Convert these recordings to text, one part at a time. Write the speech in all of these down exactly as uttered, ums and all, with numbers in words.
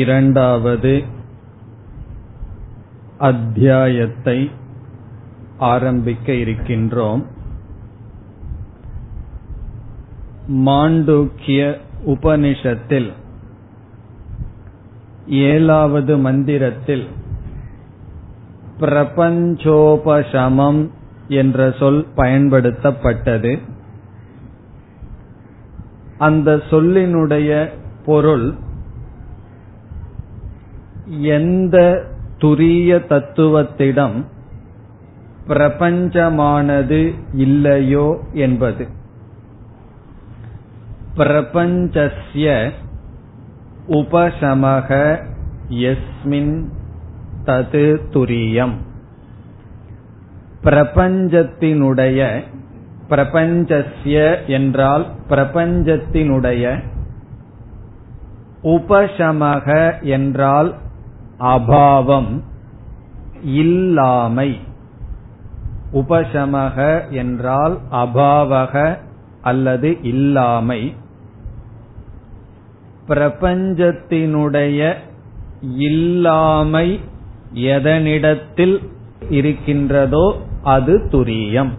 இரண்டாவது அத்தியாயத்தை ஆரம்பிக்க இருக்கின்றோம். மாண்டூக்கிய உபனிஷத்தில் ஏழாவது மந்திரத்தில் பிரபஞ்சோபசமம் என்ற சொல் பயன்படுத்தப்பட்டது. அந்த சொல்லினுடைய பொருள் எந்த துரிய தத்துவத்திடம் பிரபஞ்சமானது இல்லையோ என்பது. பிரபஞ்சஸ்ய உபசமக யஸ்மின் தது துரியம். பிரபஞ்சத்தினுடைய, பிரபஞ்சஸ்ய என்றால் பிரபஞ்சத்தினுடைய, உபசமக என்றால் அபாவம், இல்லாமை. உபசமக என்றால் அபாவக அல்லது இல்லாமை. பிரபஞ்சத்தினுடைய இல்லாமை எதனிடத்தில் இருக்கின்றதோ அது துரியம்.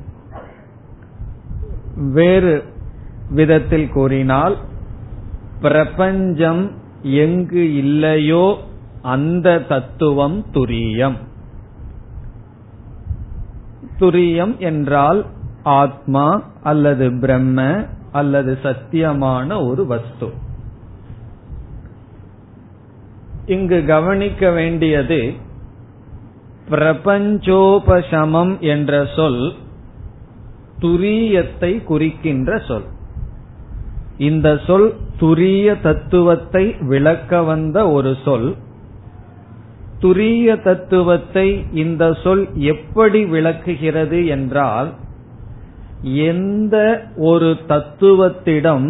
வேறு விதத்தில் கூறினால், பிரபஞ்சம் எங்கு இல்லையோ அந்த தத்துவம் துரியம். துரியம் என்றால் ஆத்மா அல்லது பிரம்ம அல்லது சத்தியமான ஒரு வஸ்து. இங்கு கவனிக்க வேண்டியது, பிரபஞ்சோபசமம் என்ற சொல் துரியத்தை குறிக்கின்ற சொல். இந்த சொல் துரிய தத்துவத்தை விளக்க வந்த ஒரு சொல். துரிய தத்துவத்தை இந்த சொல் எப்படி விளக்குகிறது என்றால், எந்த ஒரு தத்துவத்திடம்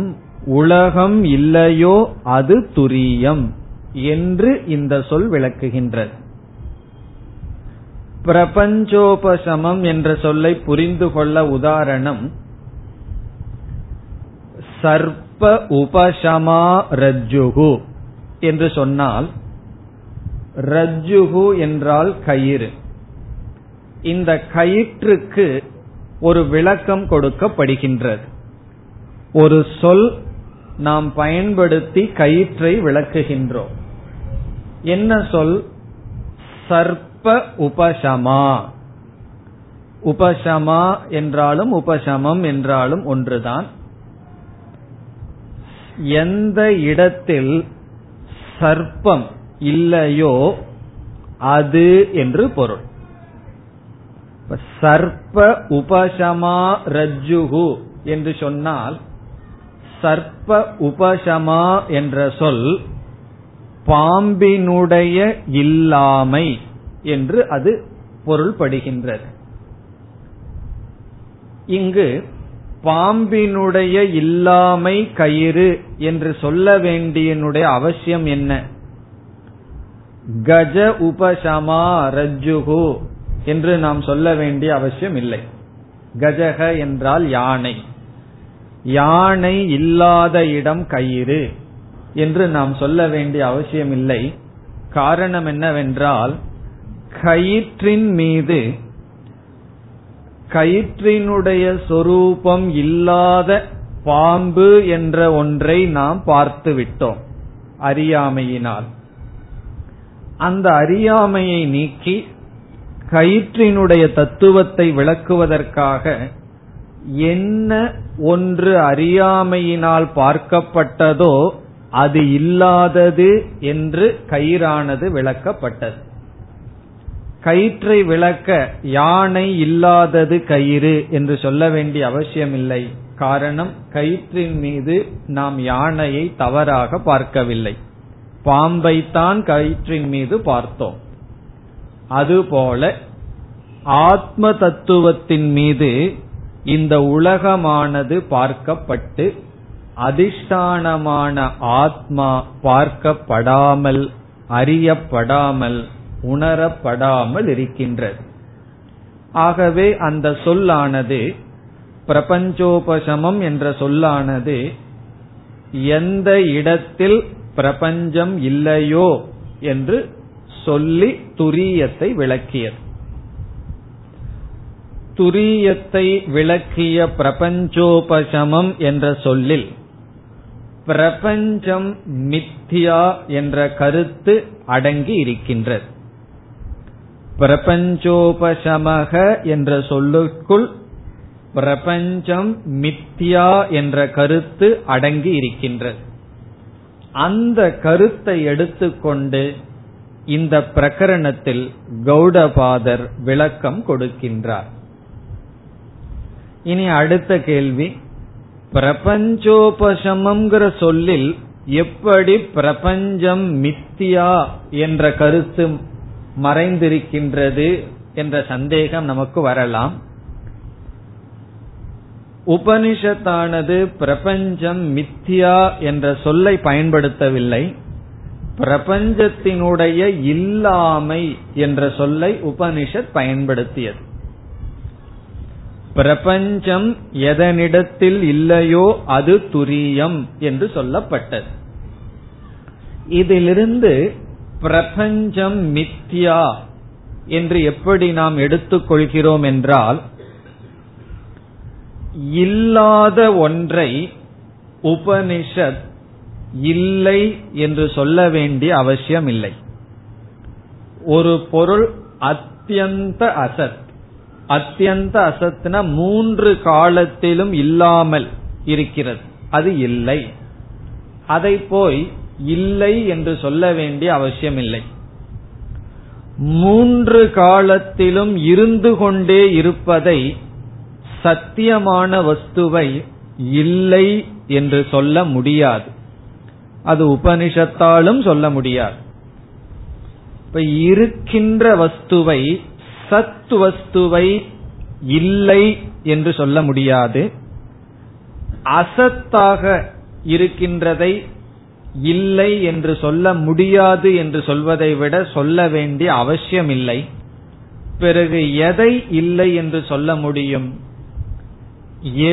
உலகம் இல்லையோ அது துரியம் என்று இந்த சொல் விளக்குகின்றது. பிரபஞ்சோபசமம் என்ற சொல்லை புரிந்து கொள்ள உதாரணம், சர்ப்ப உபசமா ரஜ்ஜுகு என்று சொன்னால், ரஜ்ஜுகு என்றால் கயிறு. இந்த கயிற்றுக்கு ஒரு விளக்கம் கொடுக்கப்படுகின்றது. ஒரு சொல் நாம் பயன்படுத்தி கயிற்றை விளக்குகின்றோம். என்ன சொல்? சர்ப்ப உபசமா. உபசமா என்றாலும் உபசமம் என்றாலும் ஒன்றுதான். எந்த இடத்தில் சர்ப்பம் இல்லையோ அது என்று பொருள். சர்ப்ப உபசமா ரஜ்ஜுகு என்று சொன்னால், சர்ப்ப உபசமா என்ற சொல் பாம்பினுடைய இல்லாமை என்று அது பொருள்படுகின்றது. இங்கு பாம்பினுடைய இல்லாமை கயிறு என்று சொல்ல வேண்டியனுடைய அவசியம் என்ன? கஜ உபசமா ரஜ்ஜுகு என்று நாம் சொல்ல வேண்டிய அவசியம் இல்லை. கஜக என்றால் யானை. யானை இல்லாத இடம் கயிறு என்று நாம் சொல்ல வேண்டிய அவசியம் இல்லை. காரணம் என்னவென்றால், கயிற்றின் மீது கயிற்றினுடைய சொரூபம் இல்லாத பாம்பு என்ற ஒன்றை நாம் பார்த்து விட்டோம் அறியாமையினால். அந்த அறியாமையை நீக்கி கயிற்றினுடைய தத்துவத்தை விளக்குவதற்காக என்ன ஒன்று அறியாமையினால் பார்க்கப்பட்டதோ அது இல்லாதது என்று கயிறானது விளக்கப்பட்டது. கயிற்றை விளக்க யானை இல்லாதது கயிறு என்று சொல்ல வேண்டிய அவசியமில்லை. காரணம், கயிற்றின் மீது நாம் யானையை தவறாக பார்க்கவில்லை, பாம்பைத்தான் கயிற்றின் மீது பார்த்தோம். அதுபோல ஆத்ம தத்துவத்தின் மீது இந்த உலகமானது பார்க்கப்பட்டு அதிஷ்டானமான ஆத்மா பார்க்கப்படாமல், அறியப்படாமல், உணரப்படாமல் இருக்கின்றது. ஆகவே அந்த சொல்லானது, பிரபஞ்சோபசமம் என்ற சொல்லானது, எந்த இடத்தில் பிரபஞ்சம் இல்லையோ என்று சொல்லி துரியத்தை விளக்கியது. துரியத்தை விளக்கிய பிரபஞ்சோபசமம் என்ற சொல்லில் பிரபஞ்சம் மித்யா என்ற கருத்து அடங்கி இருக்கின்றது. பிரபஞ்சோபசமக என்ற சொல்லுக்குள் பிரபஞ்சம் மித்யா என்ற கருத்து அடங்கி இருக்கின்றது. அந்த கருத்தை எடுத்துக்கொண்டு இந்த பிரகரணத்தில் கௌடபாதர் விளக்கம் கொடுக்கின்றார். இனி அடுத்த கேள்வி, பிரபஞ்சோபசமம்ங்கிற சொல்லில் எப்படி பிரபஞ்சம் மித்யா என்ற கருத்து மறைந்திருக்கின்றது என்ற சந்தேகம் நமக்கு வரலாம். உபனிஷத்தானது பிரபஞ்சம் மித்யா என்ற சொல்லை பயன்படுத்தவில்லை, பிரபஞ்சத்தினுடைய இல்லாமை என்ற சொல்லை உபனிஷத் பயன்படுத்தியது. பிரபஞ்சம் எதனிடத்தில் இல்லையோ அது துரியம் என்று சொல்லப்பட்டது. இதிலிருந்து பிரபஞ்சம் மித்யா என்று எப்படி நாம் எடுத்துக்கொள்கிறோம் என்றால், இல்லாத ஒன்றை உபனிஷத் இல்லை என்று சொல்ல வேண்டிய அவசியம் இல்லை. ஒரு பொருள் அத்யந்த அசத், அத்யந்த அசத்னா மூன்று காலத்திலும் இல்லாமல் இருக்கிறது, அது இல்லை. அதை போய் இல்லை என்று சொல்ல வேண்டிய அவசியம் இல்லை. மூன்று காலத்திலும் இருந்து கொண்டே இருப்பதை, சத்தியமான வஸ்துவை இல்லை என்று சொல்ல முடியாது, அது உபனிஷத்தாலும் சொல்ல முடியாது. இப்ப இருக்கின்ற வஸ்துவை, சத் வஸ்துவை இல்லை என்று சொல்ல முடியாது, அசத்தாக இருக்கின்றதை இல்லை என்று சொல்ல முடியாது என்று சொல்வதை விட சொல்ல வேண்டிய அவசியம் இல்லை. பிறகு எதை இல்லை என்று சொல்ல முடியும்?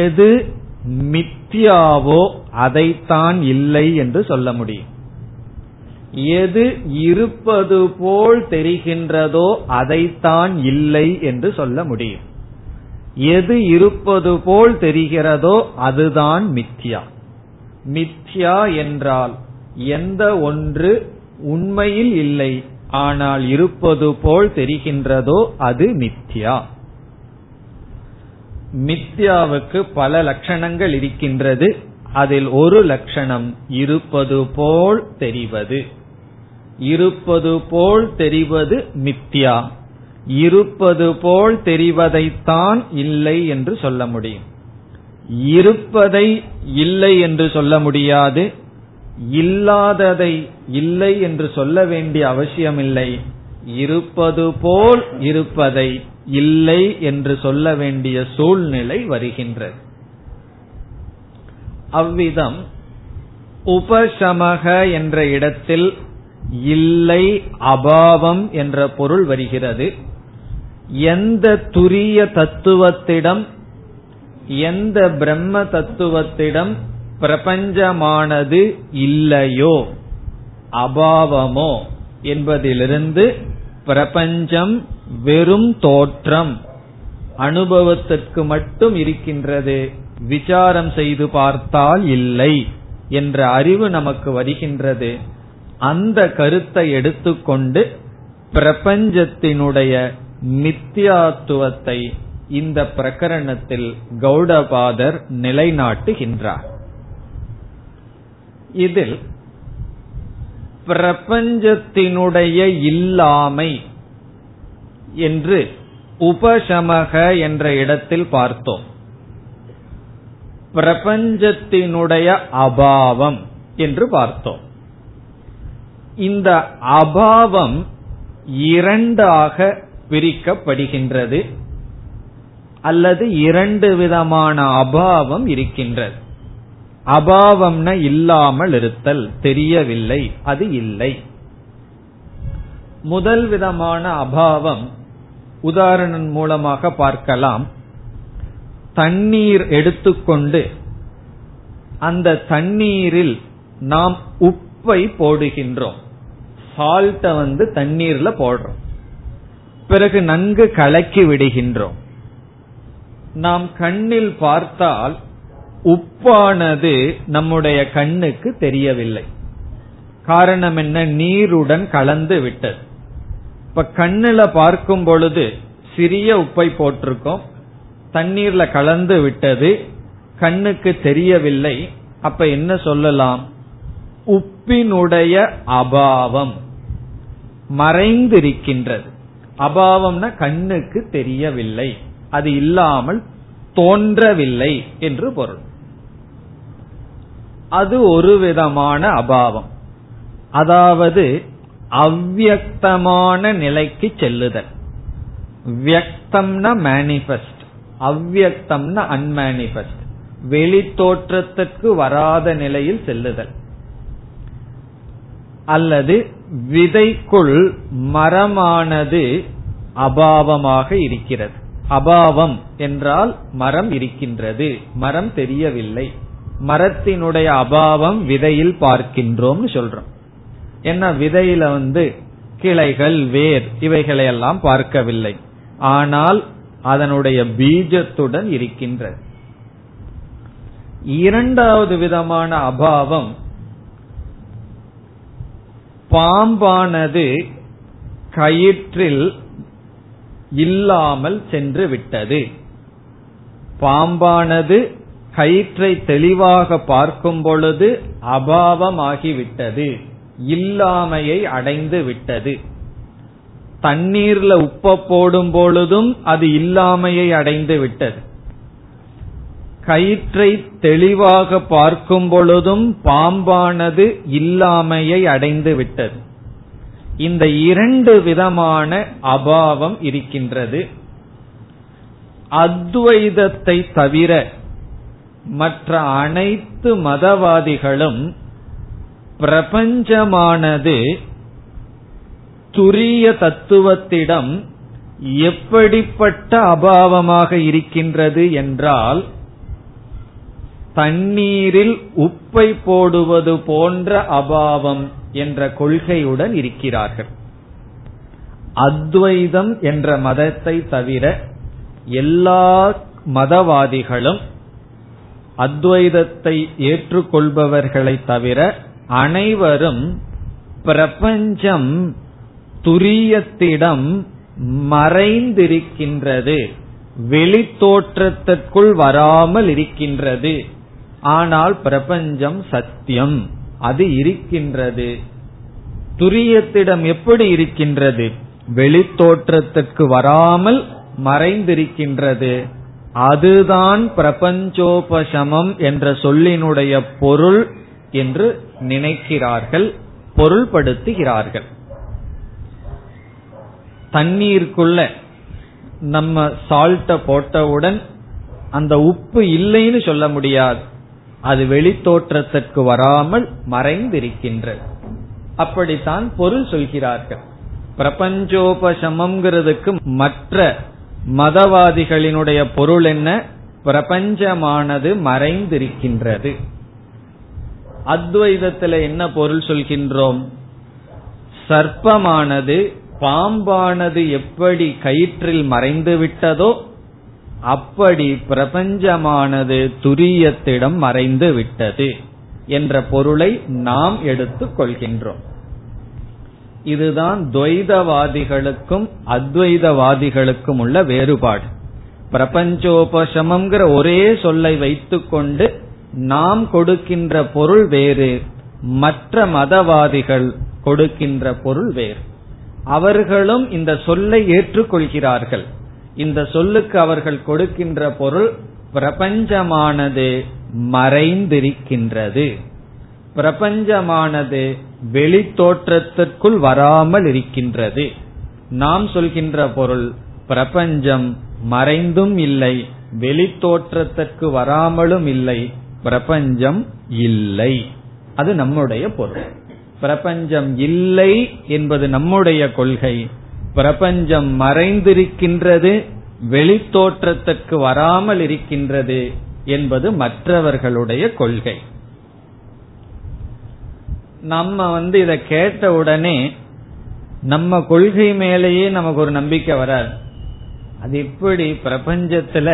எது மித்யாவோ அதைத்தான் இல்லை என்று சொல்ல முடியும். எது இருப்பது போல் தெரிகின்றதோ அதைத்தான் இல்லை என்று சொல்ல முடியும். எது இருப்பது போல் தெரிகிறதோ அதுதான் மித்யா. மித்யா என்றால் எந்த ஒன்று உண்மையில் இல்லை ஆனால் இருப்பது போல் தெரிகின்றதோ அது மித்யா. மித்யாவுக்கு பல லட்சணங்கள் இருக்கின்றது. அதில் ஒரு லட்சணம் இருப்பது போல் தெரிவது. இருப்பது போல் தெரிவது மித்யா. இருப்பது போல் தெரிவதைத்தான் இல்லை என்று சொல்ல முடியும். இருப்பதை இல்லை என்று சொல்ல முடியாது, இல்லாததை இல்லை என்று சொல்ல வேண்டிய அவசியமில்லை, இருப்பது போல் இருப்பதை இல்லை என்று சொல்ல வேண்டிய சூழ்நிலை வருகின்றது. அவ்விதம் உபசமக என்ற இடத்தில் இல்லை, அபாவம் என்ற பொருள் வருகிறது. எந்த துரிய தத்துவத்திடம், எந்த பிரம்ம தத்துவத்திடம் பிரபஞ்சமானது இல்லையோ அபாவமோ என்பதிலிருந்து பிரபஞ்சம் வெறும் தோற்றம், அனுபவத்திற்கு மட்டும் இருக்கின்றது, விசாரம் செய்து பார்த்தால் இல்லை என்ற அறிவு நமக்கு வருகின்றது. அந்த கருத்தை எடுத்துக்கொண்டு பிரபஞ்சத்தினுடைய மித்யாத்துவத்தை இந்த பிரகரணத்தில் கௌடபாதர் நிலைநாட்டுகின்றார். இதில் பிரபஞ்சத்தினுடைய இல்லாமை என்று உபசமக என்ற இடத்தில் பார்த்தோம். பிரபஞ்சத்தினுடைய அபாவம் என்று பார்த்தோம். இந்த அபாவம் இரண்டாக பிரிக்கப்படுகின்றது, அல்லது இரண்டு விதமான அபாவம் இருக்கின்றது. அபாவம்னா இல்லாமல் இருத்தல், தெரியவில்லை, அது இல்லை. முதல் விதமான அபாவம் உதாரணம் மூலமாக பார்க்கலாம். தண்ணீர் எடுத்துக்கொண்டு அந்த தண்ணீரில் நாம் உப்பு உப்பை போடுகின்றோம், சால்ட்டை வந்து தண்ணீர்ல போடுறோம், பிறகு நன்கு கலக்கி விடுகின்றோம். நாம் கண்ணில் பார்த்தால் உப்பானது நம்முடைய கண்ணுக்கு தெரியவில்லை. காரணம் என்ன? நீருடன் கலந்து விட்டது. இப்ப கண்ணுல பார்க்கும் பொழுது சிறிய உப்பை போட்டிருக்கோம், தண்ணீர்ல கலந்து விட்டது, கண்ணுக்கு தெரியவில்லை. அப்ப என்ன சொல்லலாம்? உப்பினுடைய அபாவம், மறைந்திருக்கின்றது. அபாவம்னா கண்ணுக்கு தெரியவில்லை, அது இல்லாமல் தோன்றவில்லை என்று பொருள். அது ஒரு விதமான அபாவம், அதாவது அவ்யக்தமான நிலைக்கு செல்லுதல். வியக்தம்னா மேனிஃபெஸ்ட், அவ்வியக்தம்னா அன்மேனிஃபெஸ்ட், வெளி தோற்றத்திற்கு வராத நிலையில் செல்லுதல். அல்லது விதைக்குள் மரமானது அபாவமாக இருக்கிறது. அபாவம் என்றால் மரம் இருக்கின்றது, மரம் தெரியவில்லை. மரத்தினுடைய அபாவம் விதையில் பார்க்கின்றோம்னு சொல்றோம். ஏன்னா விதையில வந்து கிளைகள், வேர் இவைகளையெல்லாம் பார்க்கவில்லை, ஆனால் அதனுடைய பீஜத்துடன் இருக்கின்றது. இரண்டாவது விதமான அபாவம், பாம்பானது கயிற்றில் இல்லாமல் சென்று விட்டது. பாம்பானது கயிற்றை தெளிவாக பார்க்கும் பொழுது அபாவமாகிவிட்டது, இல்லாமையை அடைந்து விட்டது. தண்ணீர்ல உப்ப போடும் பொழுதும் அது இல்லாமையை அடைந்து விட்டது. கயிற்றை தெளிவாக பார்க்கும் பொழுதும் பாம்பானது இல்லாமையை அடைந்து விட்டது. இந்த இரண்டு விதமான அபாவம் இருக்கின்றது. அத்வைதத்தை தவிர மற்ற அனைத்து மதவாதிகளும் பிரபஞ்சமானது துரிய தத்துவத்திடம் எப்படிப்பட்ட அபாவமாக இருக்கின்றது என்றால், தண்ணீரில் உப்பை போடுவது போன்ற அபாவம் என்ற கொள்கையுடன் இருக்கிறார்கள். அத்வைதம் என்ற மதத்தை தவிர எல்லா மதவாதிகளும், அத்வைதத்தை ஏற்றுக்கொள்பவர்களை தவிர அனைவரும் பிரபஞ்சம் துரியத்திடம் மறைந்திருக்கின்றது, வெளி தோற்றத்திற்குள் வராமல் இருக்கின்றது. ஆனால் பிரபஞ்சம் சத்தியம், அது இருக்கின்றது. துரியத்திடம் எப்படி இருக்கின்றது? வெளி தோற்றத்திற்கு வராமல் மறைந்திருக்கின்றது. அதுதான் பிரபஞ்சோபசமம் என்ற சொல்லினுடைய பொருள் என்று நினைக்கிறார்கள், பொருள்படுத்துகிறார்கள். தண்ணீருக்குள்ள நம்ம சால்ட்ட போட்டவுடன் அந்த உப்பு இல்லைன்னு சொல்ல முடியாது, அது வெளித்தோற்றத்திற்கு வராமல் மறைந்திருக்கின்றது. அப்படித்தான் பொருள் சொல்கிறார்கள். பிரபஞ்சோபசமம்ங்கிறதுக்கு மற்ற மதவாதிகளினுடைய பொருள் என்ன? பிரபஞ்சமானது மறைந்திருக்கின்றது. அத்வைதத்துல என்ன பொருள் சொல்கின்றோம்? சர்ப்பமானது, பாம்பானது எப்படி கயிற்றில் மறைந்து விட்டதோ அப்படி பிரபஞ்சமானது துரியத்திடம் மறைந்து விட்டது என்ற பொருளை நாம் எடுத்துக் கொள்கின்றோம். இதுதான் துவைதவாதிகளுக்கும் அத்வைதவாதிகளுக்கும் உள்ள வேறுபாடு. பிரபஞ்சோபசமம்ங்கிற ஒரே சொல்லை வைத்துக்கொண்டு நாம் கொடுக்கின்ற பொருள் வேறு, மற்ற மதவாதிகள் கொடுக்கின்ற பொருள் வேறு. அவர்களும் இந்த சொல்லை ஏற்றுக்கொள்கிறார்கள். இந்த சொல்லுக்கு அவர்கள் கொடுக்கின்ற பொருள் பிரபஞ்சமானது மறைந்திருக்கின்றது, பிரபஞ்சமானது வெளி தோற்றத்திற்குள் வராமல் இருக்கின்றது. நாம் சொல்கின்ற பொருள் பிரபஞ்சம் மறைந்தும் இல்லை, வெளி தோற்றத்திற்கு வராமலும் இல்லை, பிரபஞ்சம் இல்லை, அது நம்முடைய பொருள். பிரபஞ்சம் இல்லை என்பது நம்முடைய கொள்கை, பிரபஞ்சம் மறைந்திருக்கின்றது, வெளித்தோற்றத்துக்கு வராமல் இருக்கின்றது என்பது மற்றவர்களுடைய கொள்கை. நம்ம வந்து இத கேட்ட உடனே நம்ம கொள்கை மேலேயே நமக்கு ஒரு நம்பிக்கை வராது. அது எப்படி பிரபஞ்சத்துல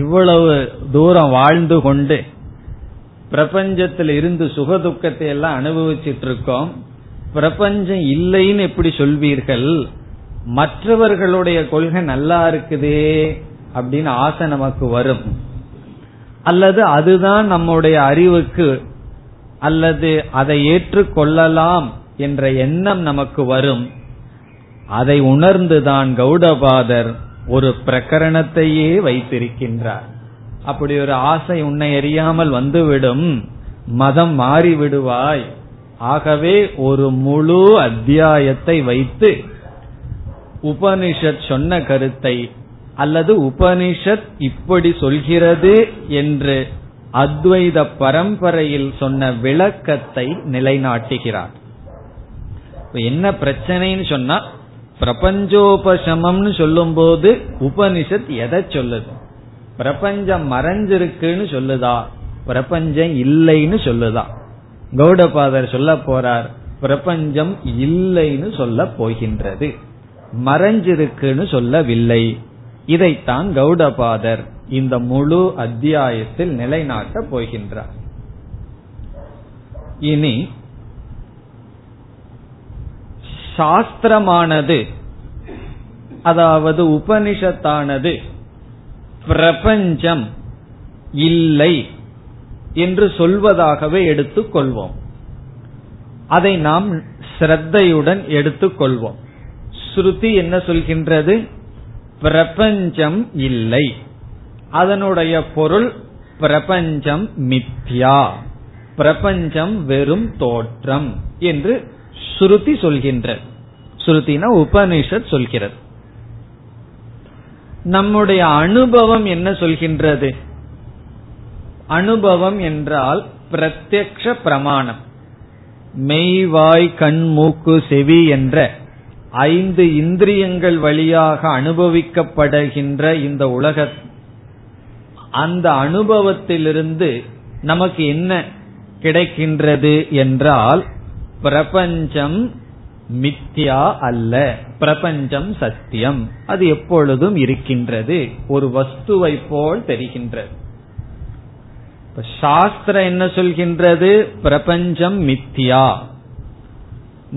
இவ்வளவு தூரம் வாழ்ந்து கொண்டு பிரபஞ்சத்துல இருந்து சுகதுக்கத்தை எல்லாம் அனுபவிச்சுட்டு இருக்கோம், பிரபஞ்சம் இல்லைன்னு எப்படி சொல்வீர்கள்? மற்றவர்களுடைய கொள்கை நல்லா இருக்குதே அப்படின்னு ஆசை நமக்கு வரும். அல்லது அதுதான் நம்முடைய அறிவுக்கு, அல்லது அதை ஏற்றுக்கொள்ளலாம் என்ற எண்ணம் நமக்கு வரும். அதை உணர்ந்துதான் கௌடபாதர் ஒரு பிரகரணத்தையே வைத்திருக்கின்றார். அப்படி ஒரு ஆசை உன்னை அறியாமல் வந்துவிடும், மதம் மாறி விடுவாய். ஆகவே ஒரு முழு அத்தியாயத்தை வைத்து உபனிஷத் சொன்ன கருத்தை, அல்லது உபனிஷத் இப்படி சொல்கிறது என்று அத்வைத பரம்பரையில் சொன்ன விளக்கத்தை நிலைநாட்டுகிறார். என்ன பிரச்சனைன்னு சொன்னா, பிரபஞ்சோபசமம்னு சொல்லும் போது உபனிஷத் எதை சொல்லுது? பிரபஞ்சம் மறைஞ்சிருக்குன்னு சொல்லுதா, பிரபஞ்சம் இல்லைன்னு சொல்லுதா? கௌடபாதர் சொல்ல போறார், பிரபஞ்சம் இல்லைன்னு சொல்ல போகின்றது, மறைஞ்சிருக்குன்னு சொல்லவில்லை. இதைத்தான் கௌடபாதர் இந்த முழு அத்தியாயத்தில் நிலைநாட்ட போகின்றார். இனி சாஸ்திரமானது, அதாவது உபனிஷத்தானது பிரபஞ்சம் இல்லை என்று சொல்வதாகவே எடுத்துக்கொள்வோம். அதை நாம் ஸ்ரத்தையுடன் எடுத்துக்கொள்வோம். ஸ்ருதி என்ன சொல்கின்றது? பிரபஞ்சம் இல்லை, அதனுடைய பொருள் பிரபஞ்சம் மித்யா, பிரபஞ்சம் வெறும் தோற்றம் என்று ஸ்ருதி சொல்கின்றது. ஸ்ருதினா உபனிஷத் சொல்கிறது. நம்முடைய அனுபவம் என்ன சொல்கின்றது? அனுபவம் என்றால் பிரத்யக்ஷ பிரமாணம். மெய்வாய் கண் மூக்கு செவி என்ற ஐந்து இந்திரியங்கள் வழியாக அனுபவிக்கப்படுகின்ற இந்த உலக, அந்த அனுபவத்திலிருந்து நமக்கு என்ன கிடைக்கின்றது என்றால் பிரபஞ்சம் மித்யா அல்ல, பிரபஞ்சம் சத்தியம், அது எப்பொழுதும் இருக்கின்றது, ஒரு வஸ்துவை போல் தெரிகின்றது. சாஸ்திரம் என்ன சொல்கின்றது? பிரபஞ்சம் மித்யா.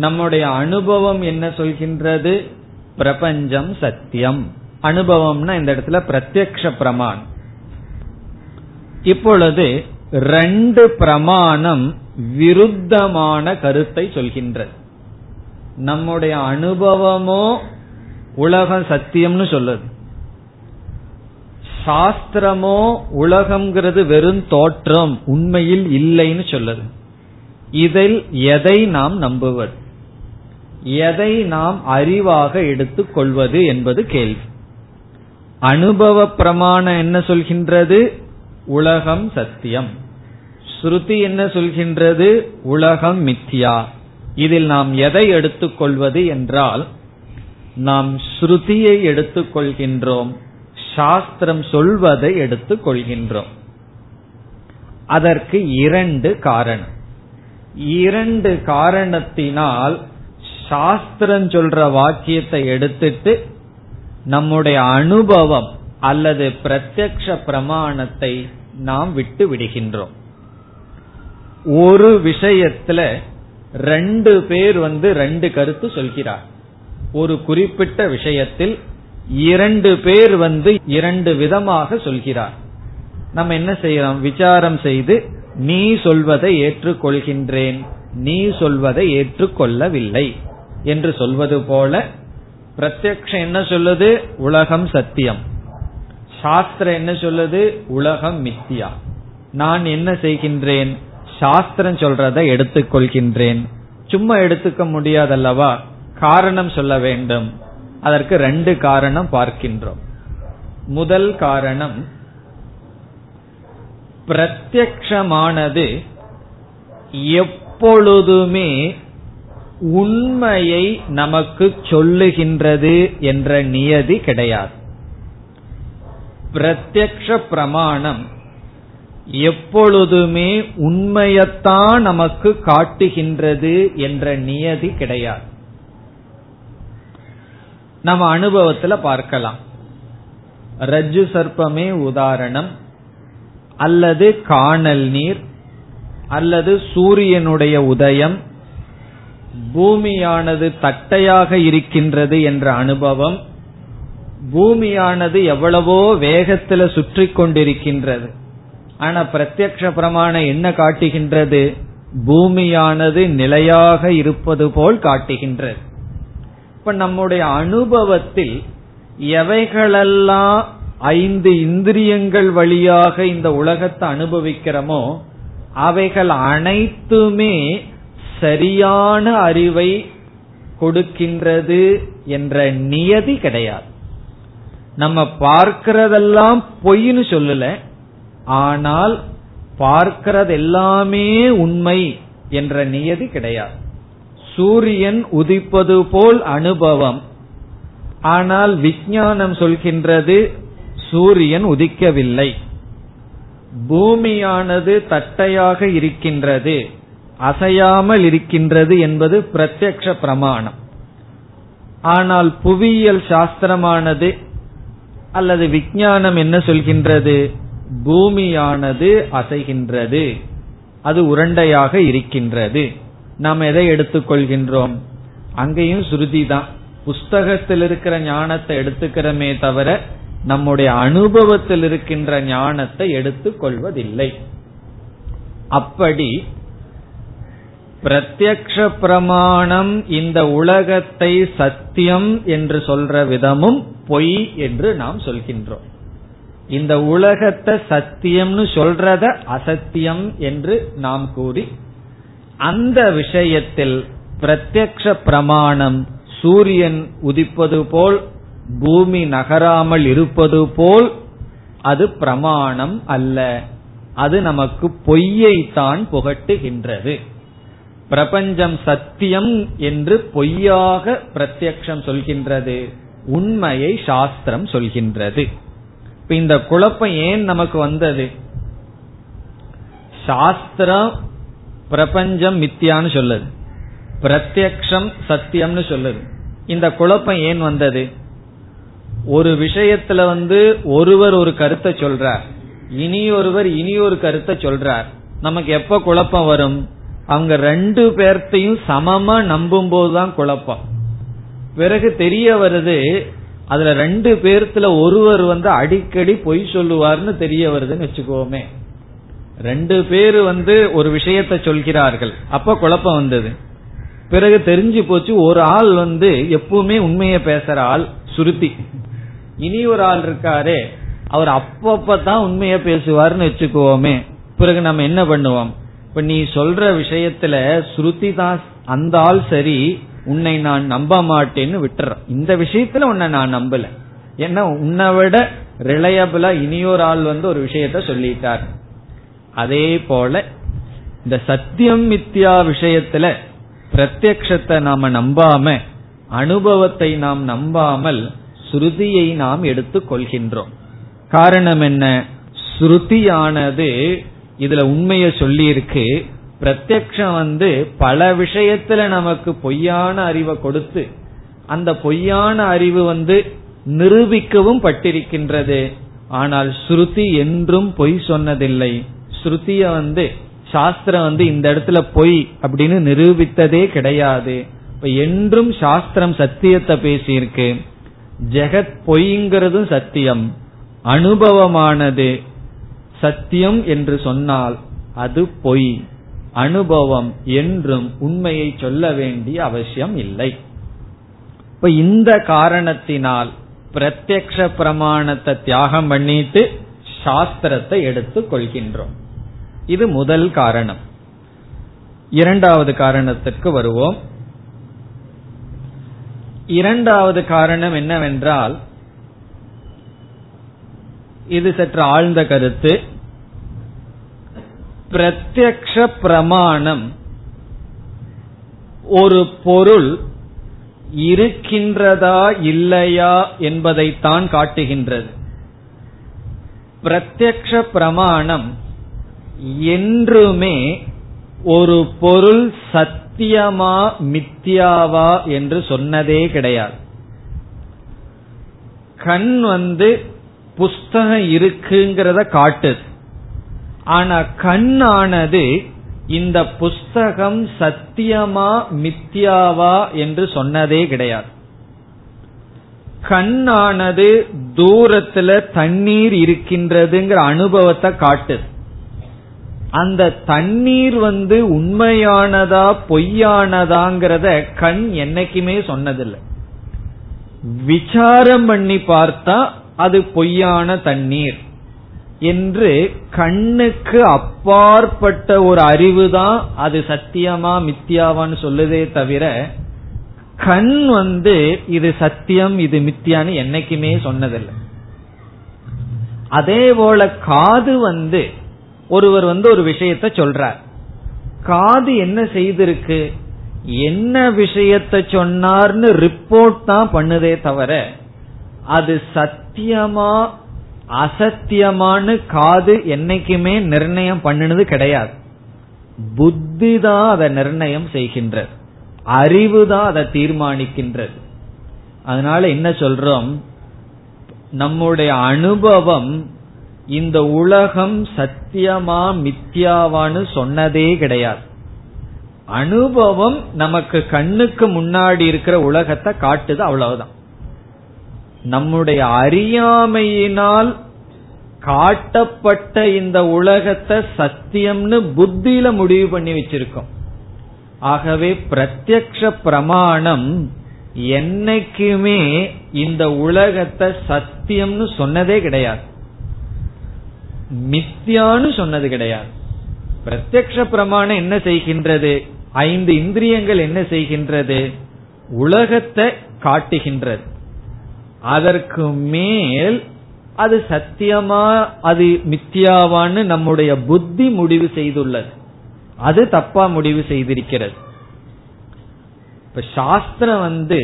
நம்முடைய அனுபவம் என்ன சொல்கின்றது? பிரபஞ்சம் சத்தியம். அனுபவம்னா இந்த இடத்துல பிரத்யக்ஷ பிரமாணம். இப்பொழுது ரெண்டு பிரமாணம் விருத்தமான கருத்தை சொல்கின்றது. நம்முடைய அனுபவமோ உலகம் சத்தியம்னு சொல்லுது, சாஸ்திரமோ உலகம்ங்கிறது வெறும் தோற்றம், உண்மையில் இல்லைன்னு சொல்லுது. இதில் எதை நாம் நம்புவது, எதை நாம் அறிவாக எடுத்துக் கொள்வது என்பது கேள்வி. அனுபவ பிரமாணம் என்ன சொல்கின்றது? உலகம் சத்தியம். ஸ்ருதி என்ன சொல்கின்றது? உலகம் மித்யா. இதில் நாம் எதை எடுத்துக்கொள்வது என்றால், நாம் ஸ்ருதியை எடுத்துக்கொள்கின்றோம், சாஸ்திரம் சொல்வதை எடுத்துக்கொள்கின்றோம். அதற்கு இரண்டு காரணம். இரண்டு காரணத்தினால் சாஸ்திரம் சொல்ற வாக்கியத்தை எடுத்துட்டு நம்முடைய அனுபவம் அல்லது பிரத்யக்ஷ பிரமாணத்தை நாம் விட்டு விடுகின்றோம். ஒரு விஷயத்துல ரெண்டு பேர் வந்து ரெண்டு கருத்து சொல்கிறார். ஒரு குறிப்பிட்ட விஷயத்தில் இரண்டு பேர் வந்து இரண்டு விதமாக சொல்கிறார். நம்ம என்ன செய்யறோம்? விசாரம் செய்து நீ சொல்வதை ஏற்றுக்கொள்கின்றேன், நீ சொல்வதை ஏற்றுக்கொள்ளவில்லை என்று சொல்வது போல. பிரத்யக்ஷம் என்ன சொல்லுது? உலகம் சத்தியம். சாஸ்திரம் என்ன சொல்லுது? உலகம் மித்யா. நான் என்ன செய்கின்றேன்? சாஸ்திரம் சொல்றதை எடுத்துக்கொள்கின்றேன். சும்மா எடுத்துக்க முடியாதல்லவா, காரணம் சொல்ல வேண்டும். அதற்கு ரெண்டு காரணம் பார்க்கின்றோம். முதல் காரணம், பிரத்யக்ஷமானது எப்பொழுதுமே உண்மையை நமக்கு சொல்லுகின்றது என்ற நியதி கிடையாது. பிரத்யக்ஷ பிரமாணம் எப்பொழுதுமே உண்மையத்தான் நமக்கு காட்டுகின்றது என்ற நியதி கிடையாது. நம்ம அனுபவத்துல பார்க்கலாம். ரஜ்ஜு சர்ப்பமே உதாரணம், அல்லது காணல் நீர், அல்லது சூரியனுடைய உதயம். பூமியானது தட்டையாக இருக்கின்றது என்ற அனுபவம், பூமியானது எவ்வளவோ வேகத்துல சுற்றி கொண்டிருக்கின்றது. ஆனா பிரத்யக்ஷ பிரமாணம் என்ன காட்டுகின்றது? பூமியானது நிலையாக இருப்பது போல் காட்டுகின்றது. இப்ப நம்முடைய அனுபவத்தில் எவைகளெல்லாம் ஐந்து இந்திரியங்கள் வழியாக இந்த உலகத்தை அனுபவிக்கிறோமோ அவைகள் அனைத்துமே சரியான அறிவை கொடுக்கின்றது என்ற நியதி கிடையாது. நம்ம பார்க்கிறதெல்லாம் பொய்னு சொல்லல, ஆனால் பார்க்கிறது எல்லாமே உண்மை என்ற நியதி கிடையாது. சூரியன் உதிப்பது போல் அனுபவம், ஆனால் விஞ்ஞானம் சொல்கின்றது சூரியன் உதிக்கவில்லை. பூமியானது தட்டையாக இருக்கின்றது, அசையாமல் இருக்கின்றது என்பது பிரத்யக்ஷ பிரமாணம். ஆனால் புவியியல் சாஸ்திரமானது அல்லது விஞ்ஞானம் என்ன சொல்கின்றது? பூமியானது அசைகின்றது, அது உருண்டையாக இருக்கின்றது. நாம் எதை எடுத்துக்கொள்கின்றோம்? அங்கேயும் சுருதி தான், புஸ்தகத்தில் இருக்கிற ஞானத்தை எடுத்துக்கிறமே தவிர நம்முடைய அனுபவத்தில் இருக்கின்ற ஞானத்தை எடுத்துக்கொள்வதில்லை. அப்படி பிரத்யக்ஷ பிரமாணம் இந்த உலகத்தை சத்தியம் என்று சொல்ற விதமும் பொய் என்று நாம் சொல்கின்றோம். இந்த உலகத்தை சத்தியம்னு சொல்றத அசத்தியம் என்று நாம் கூறி, அந்த விஷயத்தில் பிரத்யக்ஷ பிரமாணம் சூரியன் உதிப்பது போல், பூமி நகராமல் இருப்பது போல் அது பிரமாணம் அல்ல, அது நமக்கு பொய்யைத்தான் புகட்டுகின்றது. பிரபஞ்சம் சத்தியம் என்று பொய்யாக பிரத்யக்ஷம் சொல்கின்றது, உண்மையை சாஸ்திரம் சொல்கின்றது. இப்ப இந்த குழப்பம் ஏன் நமக்கு வந்தது? சாஸ்திரம் பிரபஞ்சம் மித்தியான்னு சொல்லுது, பிரத்யக்ஷம் சத்தியம்னு சொல்லுது. இந்த குழப்பம் ஏன் வந்தது? ஒரு விஷயத்துல வந்து ஒருவர் ஒரு கருத்தை சொல்றார், இனி ஒருவர் இனி ஒரு கருத்தை சொல்றார். நமக்கு எப்ப குழப்பம் வரும்? அவங்க ரெண்டு பேர்த்தையும் சமமா நம்பும் போதுதான் குழப்பம். பிறகு தெரிய வருது அதுல ரெண்டு பேர்த்துல ஒருவர் வந்து அடிக்கடி பொய் சொல்லுவார்னு தெரிய வருதுன்னு வச்சுக்கோமே. ரெண்டு பேரு வந்து ஒரு விஷயத்த சொல்கிறார்கள், அப்ப குழப்பம் வந்தது. பிறகு தெரிஞ்சு போச்சு, ஒரு ஆள் வந்து எப்பவுமே உண்மையை பேசுற ஆள் சுருதி, இனி ஒரு ஆள் இருக்காரு அவர் அப்பப்பதான் உண்மைய பேசுவார்னு வச்சுக்குவோமே. பிறகு நம்ம என்ன பண்ணுவோம்? இப்ப நீ சொல்ற விஷயத்துல ஸ்ருதி தான் அந்த ஆள் சரி, உன்னை நான் நம்ப மாட்டேன்னு விட்டுறோம். இந்த விஷயத்துல உன்னை நான் நம்பல, ஏன்னா உன்னை விட ரிலையபிளா இனியோர் ஆள் வந்து ஒரு விஷயத்த சொல்லிட்டார். அதே போல இந்த சத்தியம் மித்யா விஷயத்துல பிரத்யக்ஷத்தை நாம நம்பாம, அனுபவத்தை நாம் நம்பாமல் ஸ்ருதியை நாம் எடுத்துக் கொள்கின்றோம். காரணம் என்ன? ஸ்ருதியானது இதுல உண்மைய சொல்லி இருக்கு, பிரத்யக்ஷம் வந்து பல விஷயத்துல நமக்கு பொய்யான அறிவை கொடுத்து அந்த பொய்யான அறிவு வந்து நிரூபிக்கவும் பட்டிருக்கின்றது. ஆனால் ஸ்ருதி என்றும் பொய் சொன்னதில்லை. ஸ்ருதிய வந்து சாஸ்திரம் வந்து இந்த இடத்துல பொய் அப்படின்னு நிரூபித்ததே கிடையாது. என்றும் சாஸ்திரம் சத்தியத்தை பேசியிருக்கு. ஜெகத் பொய்ங்கிறதும் சத்தியம், அனுபவமானது சத்தியம் என்று சொன்னால் அது பொய். அனுபவம் என்றும் உண்மையை சொல்ல வேண்டிய அவசியம் இல்லை. இப்ப இந்த காரணத்தினால் பிரத்யக்ஷ பிரமாணத்தை தியாகம் பண்ணிட்டு சாஸ்திரத்தை எடுத்துக் கொள்கின்றோம். இது முதல் காரணம். இரண்டாவது காரணத்திற்கு வருவோம். இரண்டாவது காரணம் என்னவென்றால், இது சற்று ஆழ்ந்த கருத்து. பிரத்யக்ஷ பிரமாணம் ஒரு பொருள் இருக்கின்றதா இல்லையா என்பதைத்தான் காட்டுகின்றது. பிரத்யக்ஷ பிரமாணம் என்றுமே ஒரு பொருள் சத்தியமா மித்தியாவா என்று சொன்னதே கிடையாது. கண் வந்து புஸ்தகம் இருக்குங்கிறத காட்டுது, ஆனா கண்ணானது இந்த புஸ்தகம் சத்தியமா மித்தியாவா என்று சொன்னதே கிடையாது. கண்ணானது தூரத்துல தண்ணீர் இருக்கின்றதுங்கிற அனுபவத்தை காட்டுது, அந்த தண்ணீர் வந்து உண்மையானதா பொய்யானதாங்கிறத கண் என்னைக்குமே சொன்னதில்லை. விசாரம் பண்ணி பார்த்தா அது பொய்யான தண்ணீர் என்று கண்ணுக்கு அப்பாற்பட்ட ஒரு அறிவுதான் அது சத்தியமா மித்தியாவான்னு சொல்லுதே தவிர, கண் வந்து இது சத்தியம் இது மித்தியான்னு என்னைக்குமே சொன்னதில்லை. அதே போல காது வந்து, ஒருவர் வந்து ஒரு விஷயத்த சொல்றார், காது என்ன செய்திருக்கு, என்ன விஷயத்த சொன்னார்னு ரிப்போர்ட் தான் பண்ணுதே தவிர, அது சத்தியமா அசத்தியமானு காது என்னைக்குமே நிர்ணயம் பண்ணினது கிடையாது. புத்தி தான் அதை நிர்ணயம் செய்கின்றது, அறிவு தான் அதை தீர்மானிக்கின்றது. அதனால என்ன சொல்றோம், நம்முடைய அனுபவம் இந்த உலகம் சத்தியமா மித்யாவான்னு சொன்னதே கிடையாது. அனுபவம் நமக்கு கண்ணுக்கு முன்னாடி இருக்கிற உலகத்தை காட்டுது, அவ்வளவுதான். நம்முடைய அறியாமையினால் காட்டப்பட்ட இந்த உலகத்தை சத்தியம்னு புத்தியில முடிவு பண்ணி வச்சிருக்கோம். ஆகவே பிரத்யக்ஷ பிரமாணம் என்னைக்குமே இந்த உலகத்தை சத்தியம்னு சொன்னதே கிடையாது, மித்யான்னு சொன்னது கிடையாது. பிரத்யக்ஷ பிரமாணம் என்ன செய்கின்றது, ஐந்து இந்திரியங்கள் என்ன செய்கின்றது, உலகத்தை காட்டுகின்றது. அதற்கு மேல் அது சத்தியமா அது மித்தியாவான்னு நம்முடைய புத்தி முடிவு செய்துள்ளது, அது தப்பா முடிவு செய்திருக்கிறது. இப்ப சாஸ்திரம் வந்து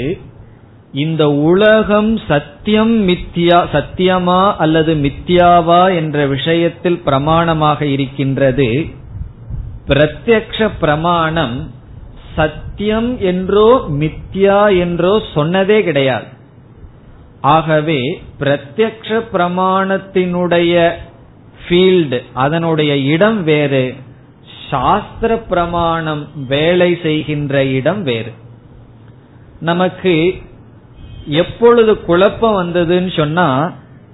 இந்த உலகம் சத்தியம் மித்தியா சத்தியமா அல்லது மித்தியாவா என்ற விஷயத்தில் பிரமாணமாக இருக்கின்றது. பிரத்யக்ஷ பிரமாணம் சத்தியம் என்றோ மித்தியா என்றோ சொன்னதே கிடையாது. ஆகவே பிரத்யக்ஷ பிரமாணத்தினுடைய ஃபீல்டு, அதனுடைய இடம் வேறு, சாஸ்திர பிரமாணம் வேலை செய்கின்ற இடம் வேறு. நமக்கு எப்பொழுது குழப்பம் வந்ததுன்னு சொன்னா,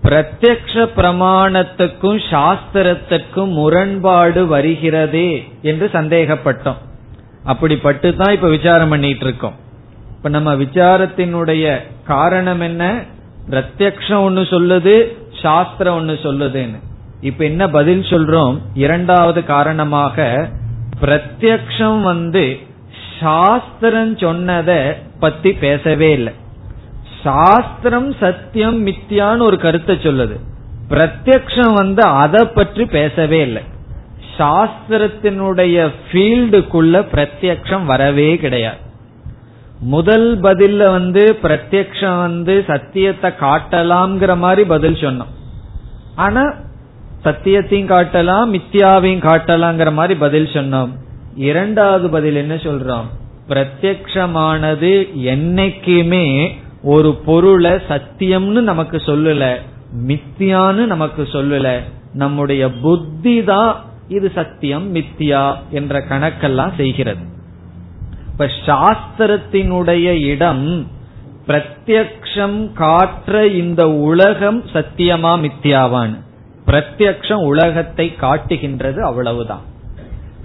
பிரத்யக்ஷ பிரமாணத்துக்கும் சாஸ்திரத்துக்கும் முரண்பாடு வருகிறதே என்று சந்தேகப்பட்டோம். அப்படிப்பட்டு தான் இப்ப விசாரம் பண்ணிட்டு இருக்கோம். இப்ப நம்ம விசாரத்தினுடைய காரணம் என்ன, பிரத்யக்ஷம் ஒன்னு சொல்லுது சாஸ்திரம் ஒன்னு சொல்லுதுன்னு. இப்ப என்ன பதில் சொல்றோம், இரண்டாவது காரணமாக பிரத்யக்ஷம் வந்து சாஸ்திரம் சொன்னத பத்தி பேசவே இல்லை. சாஸ்திரம் சத்தியம் மித்தியான்னு ஒரு கருத்தை சொல்லுது, பிரத்யக்ஷம் வந்து அதை பற்றி பேசவே இல்லை. சாஸ்திரத்தினுடைய ஃபீல்டுக்குள்ள பிரத்யக்ஷம் வரவே கிடையாது. முதல் பதில்ல வந்து பிரத்யக்ஷம் வந்து சத்தியத்தை காட்டலாம்ங்கிற மாதிரி பதில் சொன்னோம், ஆனா சத்தியத்தையும் காட்டலாம் மித்தியாவையும் காட்டலாம்ங்கிற மாதிரி பதில் சொன்னோம். இரண்டாவது பதில் என்ன சொல்றோம், பிரத்யக்ஷமானது என்னைக்குமே ஒரு பொருளை சத்தியம்னு நமக்கு சொல்லல, மித்தியான்னு நமக்கு சொல்லல. நம்முடைய புத்தி தான் இது சத்தியம் மித்தியா என்ற கணக்கெல்லாம் செய்கிறது. இப்ப சாஸ்திரத்தினுடைய இடம் பிரத்யக்ஷம் காற்ற இந்த உலகம் சத்தியமா மித்தியாவான். பிரத்யக்ஷம் உலகத்தை காட்டுகின்றது, அவ்வளவுதான்.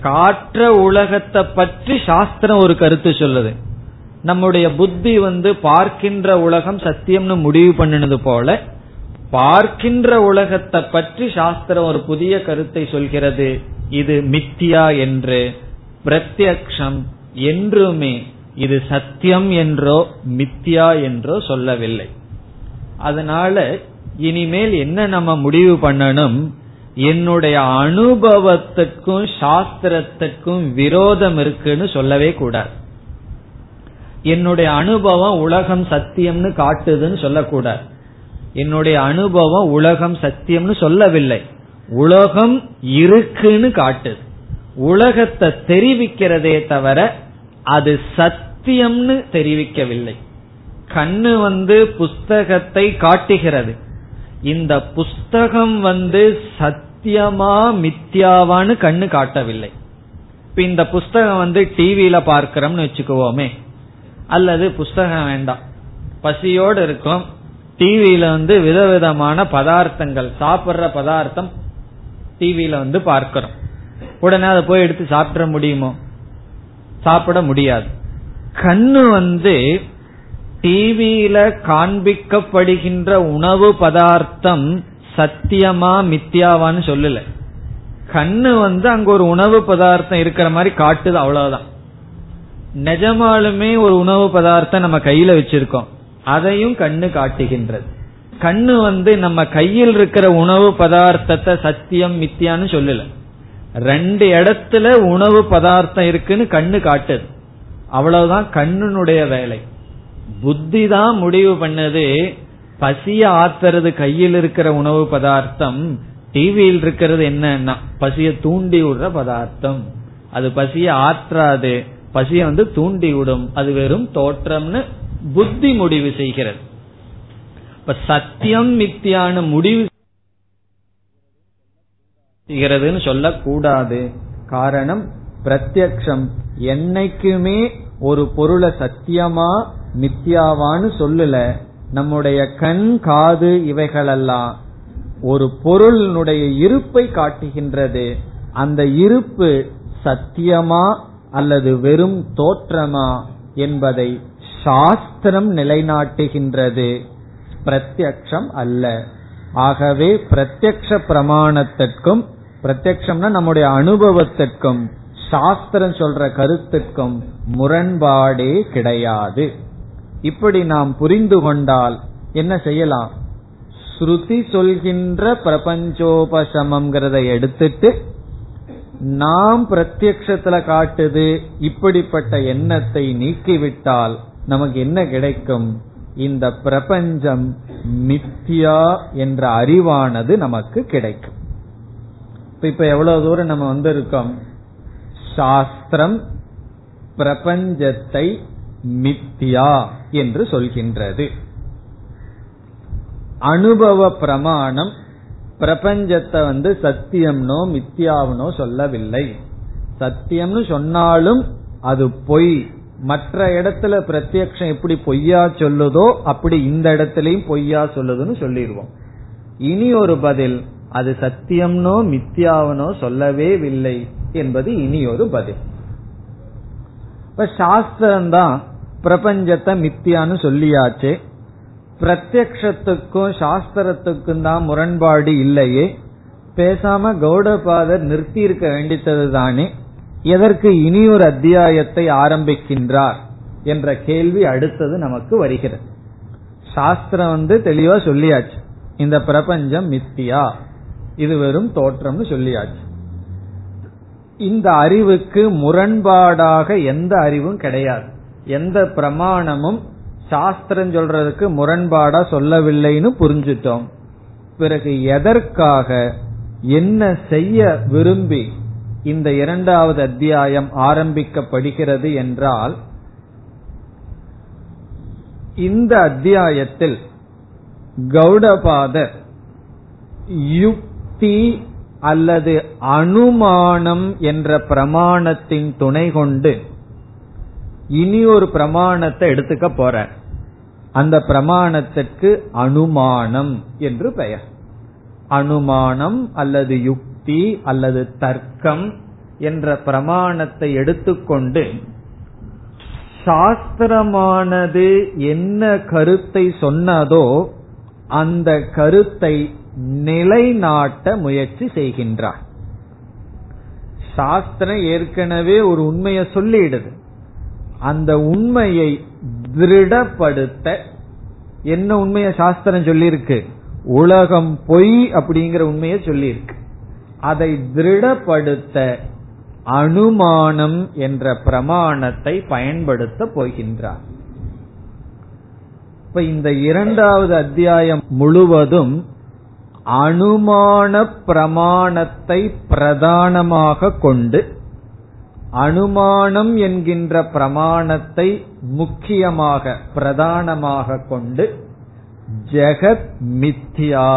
காற்ற உலகத்தை பற்றி சாஸ்திரம் ஒரு கருத்து சொல்லுது, நம்முடைய புத்தி வந்து பார்க்கின்ற உலகம் சத்தியம்னு முடிவு பண்ணினது போல, பார்க்கின்ற உலகத்தை பற்றி சாஸ்திரம் ஒரு புதிய கருத்தை சொல்கிறது, இது மித்தியா என்று. பிரத்யக்ஷம் என்றுமே இது சத்தியம் என்றோ மித்தியா என்றோ சொல்லவில்லை. அதனால இனிமேல் என்ன நம்ம முடிவு பண்ணணும், என்னுடைய அனுபவத்துக்கும் சாஸ்திரத்துக்கும் விரோதம் இருக்குன்னு சொல்லவே கூடாது. என்னுடைய அனுபவம் உலகம் சத்தியம்னு காட்டுதுன்னு சொல்லக்கூடாது. என்னுடைய அனுபவம் உலகம் சத்தியம்னு சொல்லவில்லை, உலகம் இருக்குன்னு காட்டுது, உலகத்தை தெரிவிக்கிறதே தவிர அது சத்தியம்னு தெரிவிக்கவில்லை. கண்ணு வந்து புஸ்தகத்தை காட்டுகிறது, இந்த புஸ்தகம் வந்து சத்தியமா மித்யாவான்னு கண்ணு காட்டவில்லை. இப்ப இந்த புஸ்தகம் வந்து டிவியில பார்க்கிறோம்னு வச்சுக்குவோமே, அல்லது புஸ்தகம் வேண்டாம், பசியோடு இருக்கும், டிவியில வந்து விதவிதமான பதார்த்தங்கள் சாப்பிடுற பதார்த்தம் டிவியில வந்து பார்க்கிறோம், உடனே அதை போய் எடுத்து சாப்பிட முடியுமோ? சாப்பிட முடியாது. கண்ணு வந்து டிவியில காண்பிக்கப்படுகின்ற உணவு பதார்த்தம் சத்தியமா மித்யாவான்னு சொல்லல, கண்ணு வந்து அங்க ஒரு உணவு பதார்த்தம் இருக்கிற மாதிரி காட்டுது, அவ்வளவுதான். நிஜமாலுமே ஒரு உணவு பதார்த்தம் நம்ம கையில வச்சிருக்கோம், அதையும் கண்ணு காட்டுகின்றது. கண்ணு வந்து நம்ம கையில் இருக்கிற உணவு பதார்த்தத்தை சத்தியம் மித்தியான்னு சொல்லல, ரெண்டு இடத்துல உணவு பதார்த்தம் இருக்குன்னு கண்ணு காட்டுது, அவ்வளவுதான் கண்ணுடைய வேலை. புத்தி தான் முடிவு பண்ணது, பசிய ஆத்துறது கையில் இருக்கிற உணவு பதார்த்தம், டிவியில் இருக்கிறது என்னன்னா பசிய தூண்டி விடுற பதார்த்தம், அது பசிய ஆற்றாது, பசிய வந்து தூண்டி விடும், அது வெறும் தோற்றம்னு புத்தி முடிவு செய்கிறது. இப்ப சத்தியம் மித்தியான முடிவு செய்கிறதுன்னு சொல்லக்கூடாது. காரணம் பிரத்யக்ஷம் என்னைக்குமே ஒரு பொருளை சத்தியமா மித்தியாவான்னு சொல்லல. நம்முடைய கண் காது இவைகளெல்லாம் ஒரு பொருளினுடைய இருப்பை காட்டுகின்றது, அந்த இருப்பு சத்தியமா அல்லது வெறும் தோற்றமா என்பதை சாஸ்திரம் நிலைநாட்டுகின்றது, பிரத்யக்ஷம் அல்ல. ஆகவே பிரத்யக்ஷ பிரமாணத்திற்கும், பிரத்யக்ஷம்னா நம்முடைய அனுபவத்திற்கும் சாஸ்திரம் சொல்ற கருத்துக்கும் முரண்பாடே கிடையாது. இப்படி நாம் புரிந்து கொண்டால் என்ன செய்யலாம்? ஸ்ருதி சொல்கின்ற பிரபஞ்சோபசமம்ங்கிறத எடுத்துட்டு நாம் பிரத்யக்ஷத்துல காட்டுது இப்படிப்பட்ட எண்ணத்தை நீக்கிவிட்டால் நமக்கு என்ன கிடைக்கும்? இந்த பிரபஞ்சம் மித்யா என்ற அறிவானது நமக்கு கிடைக்கும். இப்ப எவ்வளவு தூரம் நம்ம வந்திருக்கோம்? சாஸ்திரம் பிரபஞ்சத்தை மித்யா என்று சொல்கின்றது, அனுபவ பிரமாணம் பிரபஞ்சத்தை வந்து சத்தியம்னோ மித்யாவனோ சொல்லவில்லை. சத்தியம்னு சொன்னாலும் அது பொய். மற்ற இடத்துல பிரத்யக்ஷம் எப்படி பொய்யா சொல்லுதோ அப்படி இந்த இடத்துலயும் பொய்யா சொல்லுதுன்னு சொல்லிடுவோம். இனி ஒரு பதில், அது சத்தியம்னோ மித்யாவனோ சொல்லவே இல்லை என்பது இனி ஒரு பதில். இப்ப சாஸ்திரம்தான் பிரபஞ்சத்தை மித்தியான்னு சொல்லியாச்சு, பிரத்யக்ஷத்துக்கும் சாஸ்திரத்துக்கும் தான் முரண்பாடு இல்லையே, பேசாம கௌடபாதர் நிறுத்தி இருக்க வேண்டித்தது தானே, எதற்கு இனி ஒரு அத்தியாயத்தை ஆரம்பிக்கின்றார் என்ற கேள்வி அடுத்தது நமக்கு வருகிறது. சாஸ்திரம் வந்து தெளிவா சொல்லியாச்சு, இந்த பிரபஞ்சம் மித்தியா, இது வெறும் தோற்றம்னு சொல்லியாச்சு. இந்த அறிவுக்கு முரண்பாடாக எந்த அறிவும் கிடையாது, எந்த பிரமாணமும் சாஸ்திரம் சொல்றதுக்கு முரண்பாடா சொல்லவில்லைன்னு புரிஞ்சுட்டோம். பிறகு எதற்காக என்ன செய்ய விரும்பி இந்த இரண்டாவது அத்தியாயம் ஆரம்பிக்கப்படுகிறது என்றால், இந்த அத்தியாயத்தில் கௌடபாதர் யுக்தி அல்லது அனுமானம் என்ற பிரமாணத்தின் துணை கொண்டு இனி ஒரு பிரமாணத்தை எடுத்துக்க போற. அந்த பிரமாணத்திற்கு அனுமானம் என்று பெயர். அனுமானம் அல்லது யுக்தி அல்லது தர்க்கம் என்ற பிரமாணத்தை எடுத்துக்கொண்டு சாஸ்திரமானது என்ன கருத்தை சொன்னதோ அந்த கருத்தை நிலைநாட்ட முயற்சி செய்கின்றார். சாஸ்திரம் ஏற்கனவே ஒரு உண்மையை சொல்லிடுது, அந்த உண்மையை திருடப்படுத்த என்ன உண்மையை சாஸ்திரம் சொல்லியிருக்கு? உலகம் பொய் அப்படிங்கிற உண்மையை சொல்லியிருக்கு. அதை திருடப்படுத்த அனுமானம் என்ற பிரமாணத்தை பயன்படுத்த போகின்றார். இப்ப இந்த இரண்டாவது அத்தியாயம் முழுவதும் அனுமான பிரமாணத்தை பிரதானமாக கொண்டு அனுமானம் என்கின்ற பிரமாணத்தை முக்கியமாக பிரதானமாக கொண்டு ஜெகத் மித்யா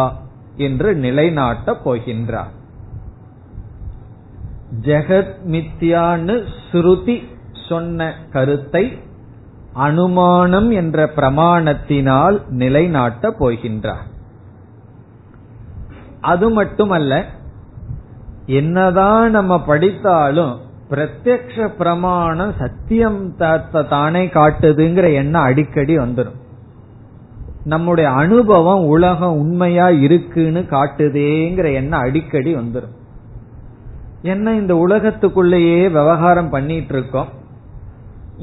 என்று நிலைநாட்டப் போகின்றார். ஜெகத் மித்யான்னு ஸ்ருதி சொன்ன கருத்தை அனுமானம் என்ற பிரமாணத்தினால் நிலைநாட்டப் போகின்றார். அது மட்டுமல்ல, என்னதான் நம்ம படித்தாலும் பிரத்யக்ஷ பிரமாணம் சத்தியம் தானே காட்டுதுங்கிற எண்ணம் அடிக்கடி வந்துடும். நம்முடைய அனுபவம் உலகம் உண்மையா இருக்குன்னு காட்டுதேங்கிற எண்ணம் அடிக்கடி வந்துடும். என்ன இந்த உலகத்துக்குள்ளேயே விவகாரம் பண்ணிட்டு இருக்கோம்.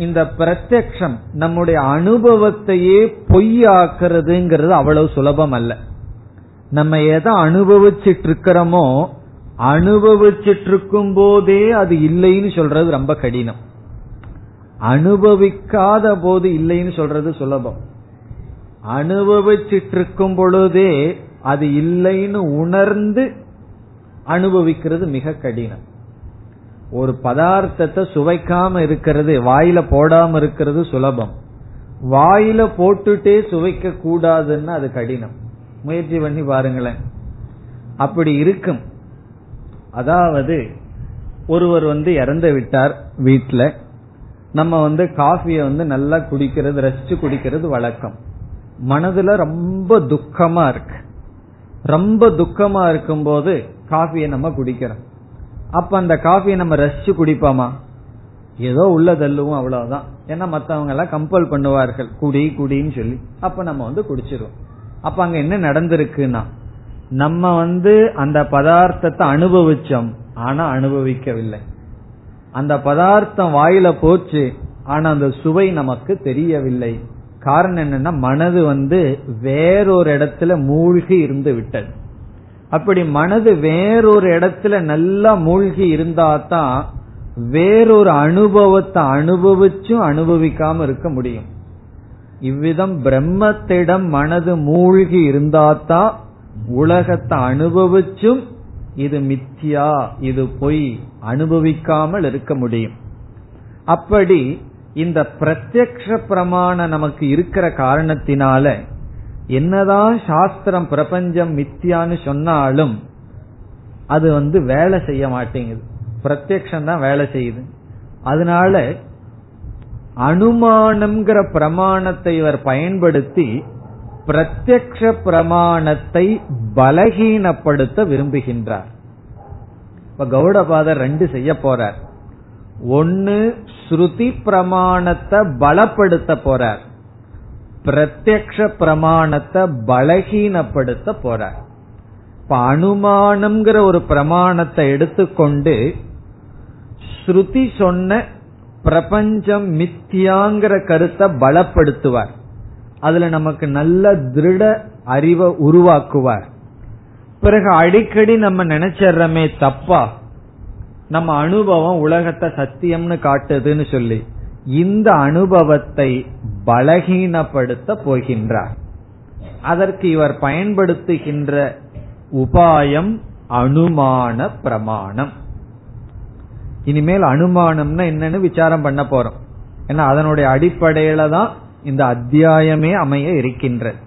இந்த பிரத்யக்ஷம் நம்முடைய அனுபவத்தையே பொய்யாக்குறதுங்கிறது அவ்வளவு சுலபம் அல்ல. நம்ம எதை அனுபவிச்சுட்டு இருக்கிறோமோ அனுபவிச்சுட்டு இருக்கும் போதே அது இல்லைன்னு சொல்றது ரொம்ப கடினம். அனுபவிக்காத போது இல்லைன்னு சொல்றது சுலபம். அனுபவிச்சுட்டு இருக்கும் பொழுதே அது இல்லைன்னு உணர்ந்து அனுபவிக்கிறது மிக கடினம். ஒரு பதார்த்தத்தை சுவைக்காம இருக்கிறது, வாயில போடாம இருக்கிறது சுலபம். வாயில போட்டுட்டே சுவைக்க கூடாதுன்னா அது கடினம். முயற்சி பண்ணி பாருங்களேன், அப்படி இருக்கும். அதாவது ஒருவர் வந்து இறந்து விட்டார் வீட்டுல. நம்ம வந்து காஃபிய வந்து நல்லா குடிக்கிறது, ரசிச்சு குடிக்கிறது வழக்கம். மனதுல ரொம்ப துக்கமா இருக்கு. ரொம்ப துக்கமா இருக்கும் போது காஃபிய நம்ம குடிக்கிறோம். அப்ப அந்த காஃபியை நம்ம ரசிச்சு குடிப்போமா? ஏதோ உள்ள தள்ளுவோம், அவ்வளவுதான். ஏன்னா மத்தவங்க எல்லாம் கம்பல் பண்ணுவார்கள் குடி குடின்னு சொல்லி. அப்ப நம்ம வந்து குடிச்சிருவோம். அப்ப அங்க என்ன நடந்திருக்குன்னா, நம்ம வந்து அந்த பதார்த்தத்தை அனுபவிச்சோம், ஆனா அனுபவிக்கவில்லை. அந்த பதார்த்தம் வாயில போச்சு, ஆனா அந்த சுவை நமக்கு தெரியவில்லை. காரணம் என்னன்னா, மனது வந்து வேறொரு இடத்துல மூழ்கி இருந்து விட்டது. அப்படி மனது வேறொரு இடத்துல நல்லா மூழ்கி இருந்தாதான் வேறொரு அனுபவத்தை அனுபவிச்சும் அனுபவிக்காம இருக்க முடியும். இவ்விதம் பிரம்மத்திடம் மனது மூழ்கி இருந்தாதான் உலகத்தை அனுபவிச்சும் இது மித்யா, இது பொய், அனுபவிக்காமல் இருக்க முடியும். அப்படி இந்த பிரத்யக்ஷ பிரமாணம் நமக்கு இருக்கிற காரணத்தினால என்னதான் சாஸ்திரம் பிரபஞ்சம் மித்யான்னு சொன்னாலும் அது வந்து வேலை செய்ய மாட்டேங்குது. பிரத்யக்ஷம் தான் வேலை செய்யுது. அதனால அனுமானம்ங்கிற பிரமாணத்தை இவர் பயன்படுத்தி பிரத்யக்ஷ பிரமாணத்தை பலகீனப்படுத்த விரும்புகின்றார். இப்ப கௌடபாதர் ரெண்டு செய்ய போறார். ஒன்னு, ஸ்ருதி பிரமாணத்தை பலப்படுத்த போறார், பிரத்யக்ஷ பிரமாணத்தை பலகீனப்படுத்த போறார். இப்ப அனுமானம்ங்கிற ஒரு பிரமாணத்தை எடுத்துக்கொண்டு ஸ்ருதி சொன்ன பிரபஞ்சம் மித்தியாங்கிற கருத்தை பலப்படுத்துவார். அதுல நமக்கு நல்ல திருட அறிவை உருவாக்குவார். பிறகு அடிக்கடி நம்ம நினைச்சறமே தப்பா, நம்ம அனுபவம் உலகத்தை சத்தியம்னு காட்டுதுன்னு சொல்லி இந்த அனுபவத்தை பலகீனப்படுத்த போகின்றார். அதற்கு இவர் பயன்படுத்துகின்ற உபாயம் அனுமான பிரமாணம். இனிமேல் அனுமானம்னா என்னன்னு விசாரம் பண்ண போறோம். ஏன்னா அதனுடைய அடிப்படையில தான் இந்த அத்தியாயமே அமைய இருக்கின்றது.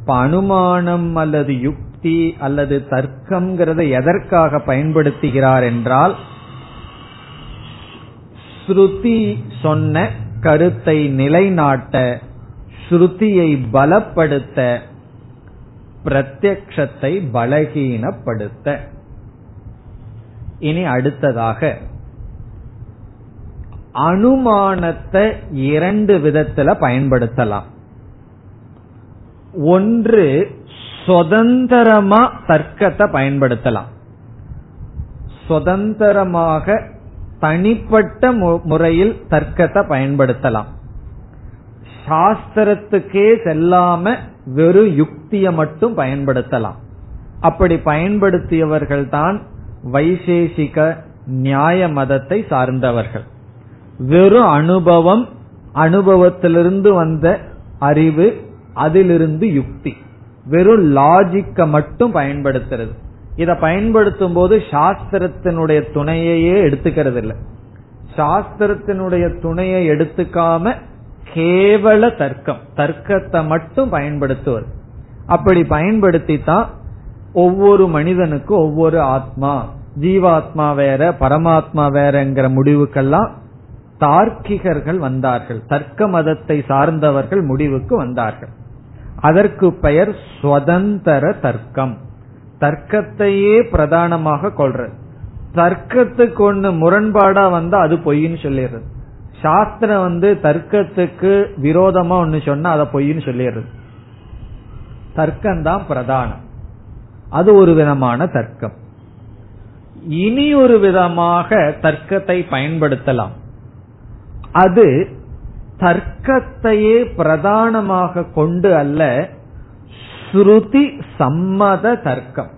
இப்ப அனுமானம் அல்லது யுக்தி அல்லது தர்க்கம்ங்கிறத எதற்காக பயன்படுத்துகிறார் என்றால், ஸ்ருதி சொன்ன கருத்தை நிலைநாட்ட, ஸ்ருதியை பலப்படுத்த, பிரத்யக்ஷத்தை பலகீனப்படுத்த. இனி அடுத்ததாக அனுமானத்தை இரண்டு விதத்துல பயன்படுத்தலாம். ஒன்று, சுதந்திரமா தர்க்கத்தை பயன்படுத்தலாம். சுதந்திரமாக தனிப்பட்ட முறையில் தர்க்கத்தை பயன்படுத்தலாம். சாஸ்திரத்துக்கே செல்லாம வெறும் யுக்தியை மட்டும் பயன்படுத்தலாம். அப்படி பயன்படுத்தியவர்கள் தான் வைசேஷிக நியாய மதத்தை சார்ந்தவர்கள். வெறும் அனுபவம், அனுபவத்திலிருந்து வந்த அறிவு, அதிலிருந்து யுக்தி, வெறும் லாஜிக்க மட்டும் பயன்படுத்துறது. இதை பயன்படுத்தும் போது சாஸ்திரத்தினுடைய துணையையே எடுத்துக்கிறது இல்லை. சாஸ்திரத்தினுடைய துணையை எடுத்துக்காம கேவல தர்க்கம், தர்க்கத்தை மட்டும் பயன்படுத்துவது. அப்படி பயன்படுத்தி தான் ஒவ்வொரு மனிதனுக்கு ஒவ்வொரு ஆத்மா, ஜீவாத்மா வேற பரமாத்மா வேறங்கிற முடிவுக்கெல்லாம் தார்க்கிகர்கள் வந்தார்கள், தர்க்க மதத்தை சார்ந்தவர்கள் முடிவுக்கு வந்தார்கள். அதற்கு பெயர் சுதந்திர தர்க்கம். தர்க்கத்தையே பிரதானமாக கொள்றது. தர்க்கத்துக்கு ஒண்ணு முரண்பாடா வந்தா அது பொய்ன்னு சொல்லிடுறது. சாஸ்திரம் வந்து தர்க்கத்துக்கு விரோதமா ஒண்ணு சொன்னா அதை பொய்ன்னு சொல்லிடுறது. தர்க்கம் தான் பிரதானம். அது ஒரு விதமான தர்க்கம். இனி ஒரு விதமாக தர்க்கத்தை பயன்படுத்தலாம். அது தர்க்கத்தையே பிரதானமாக கொண்டு அல்ல, ஸ்ருதி சம்மத தர்க்கம்,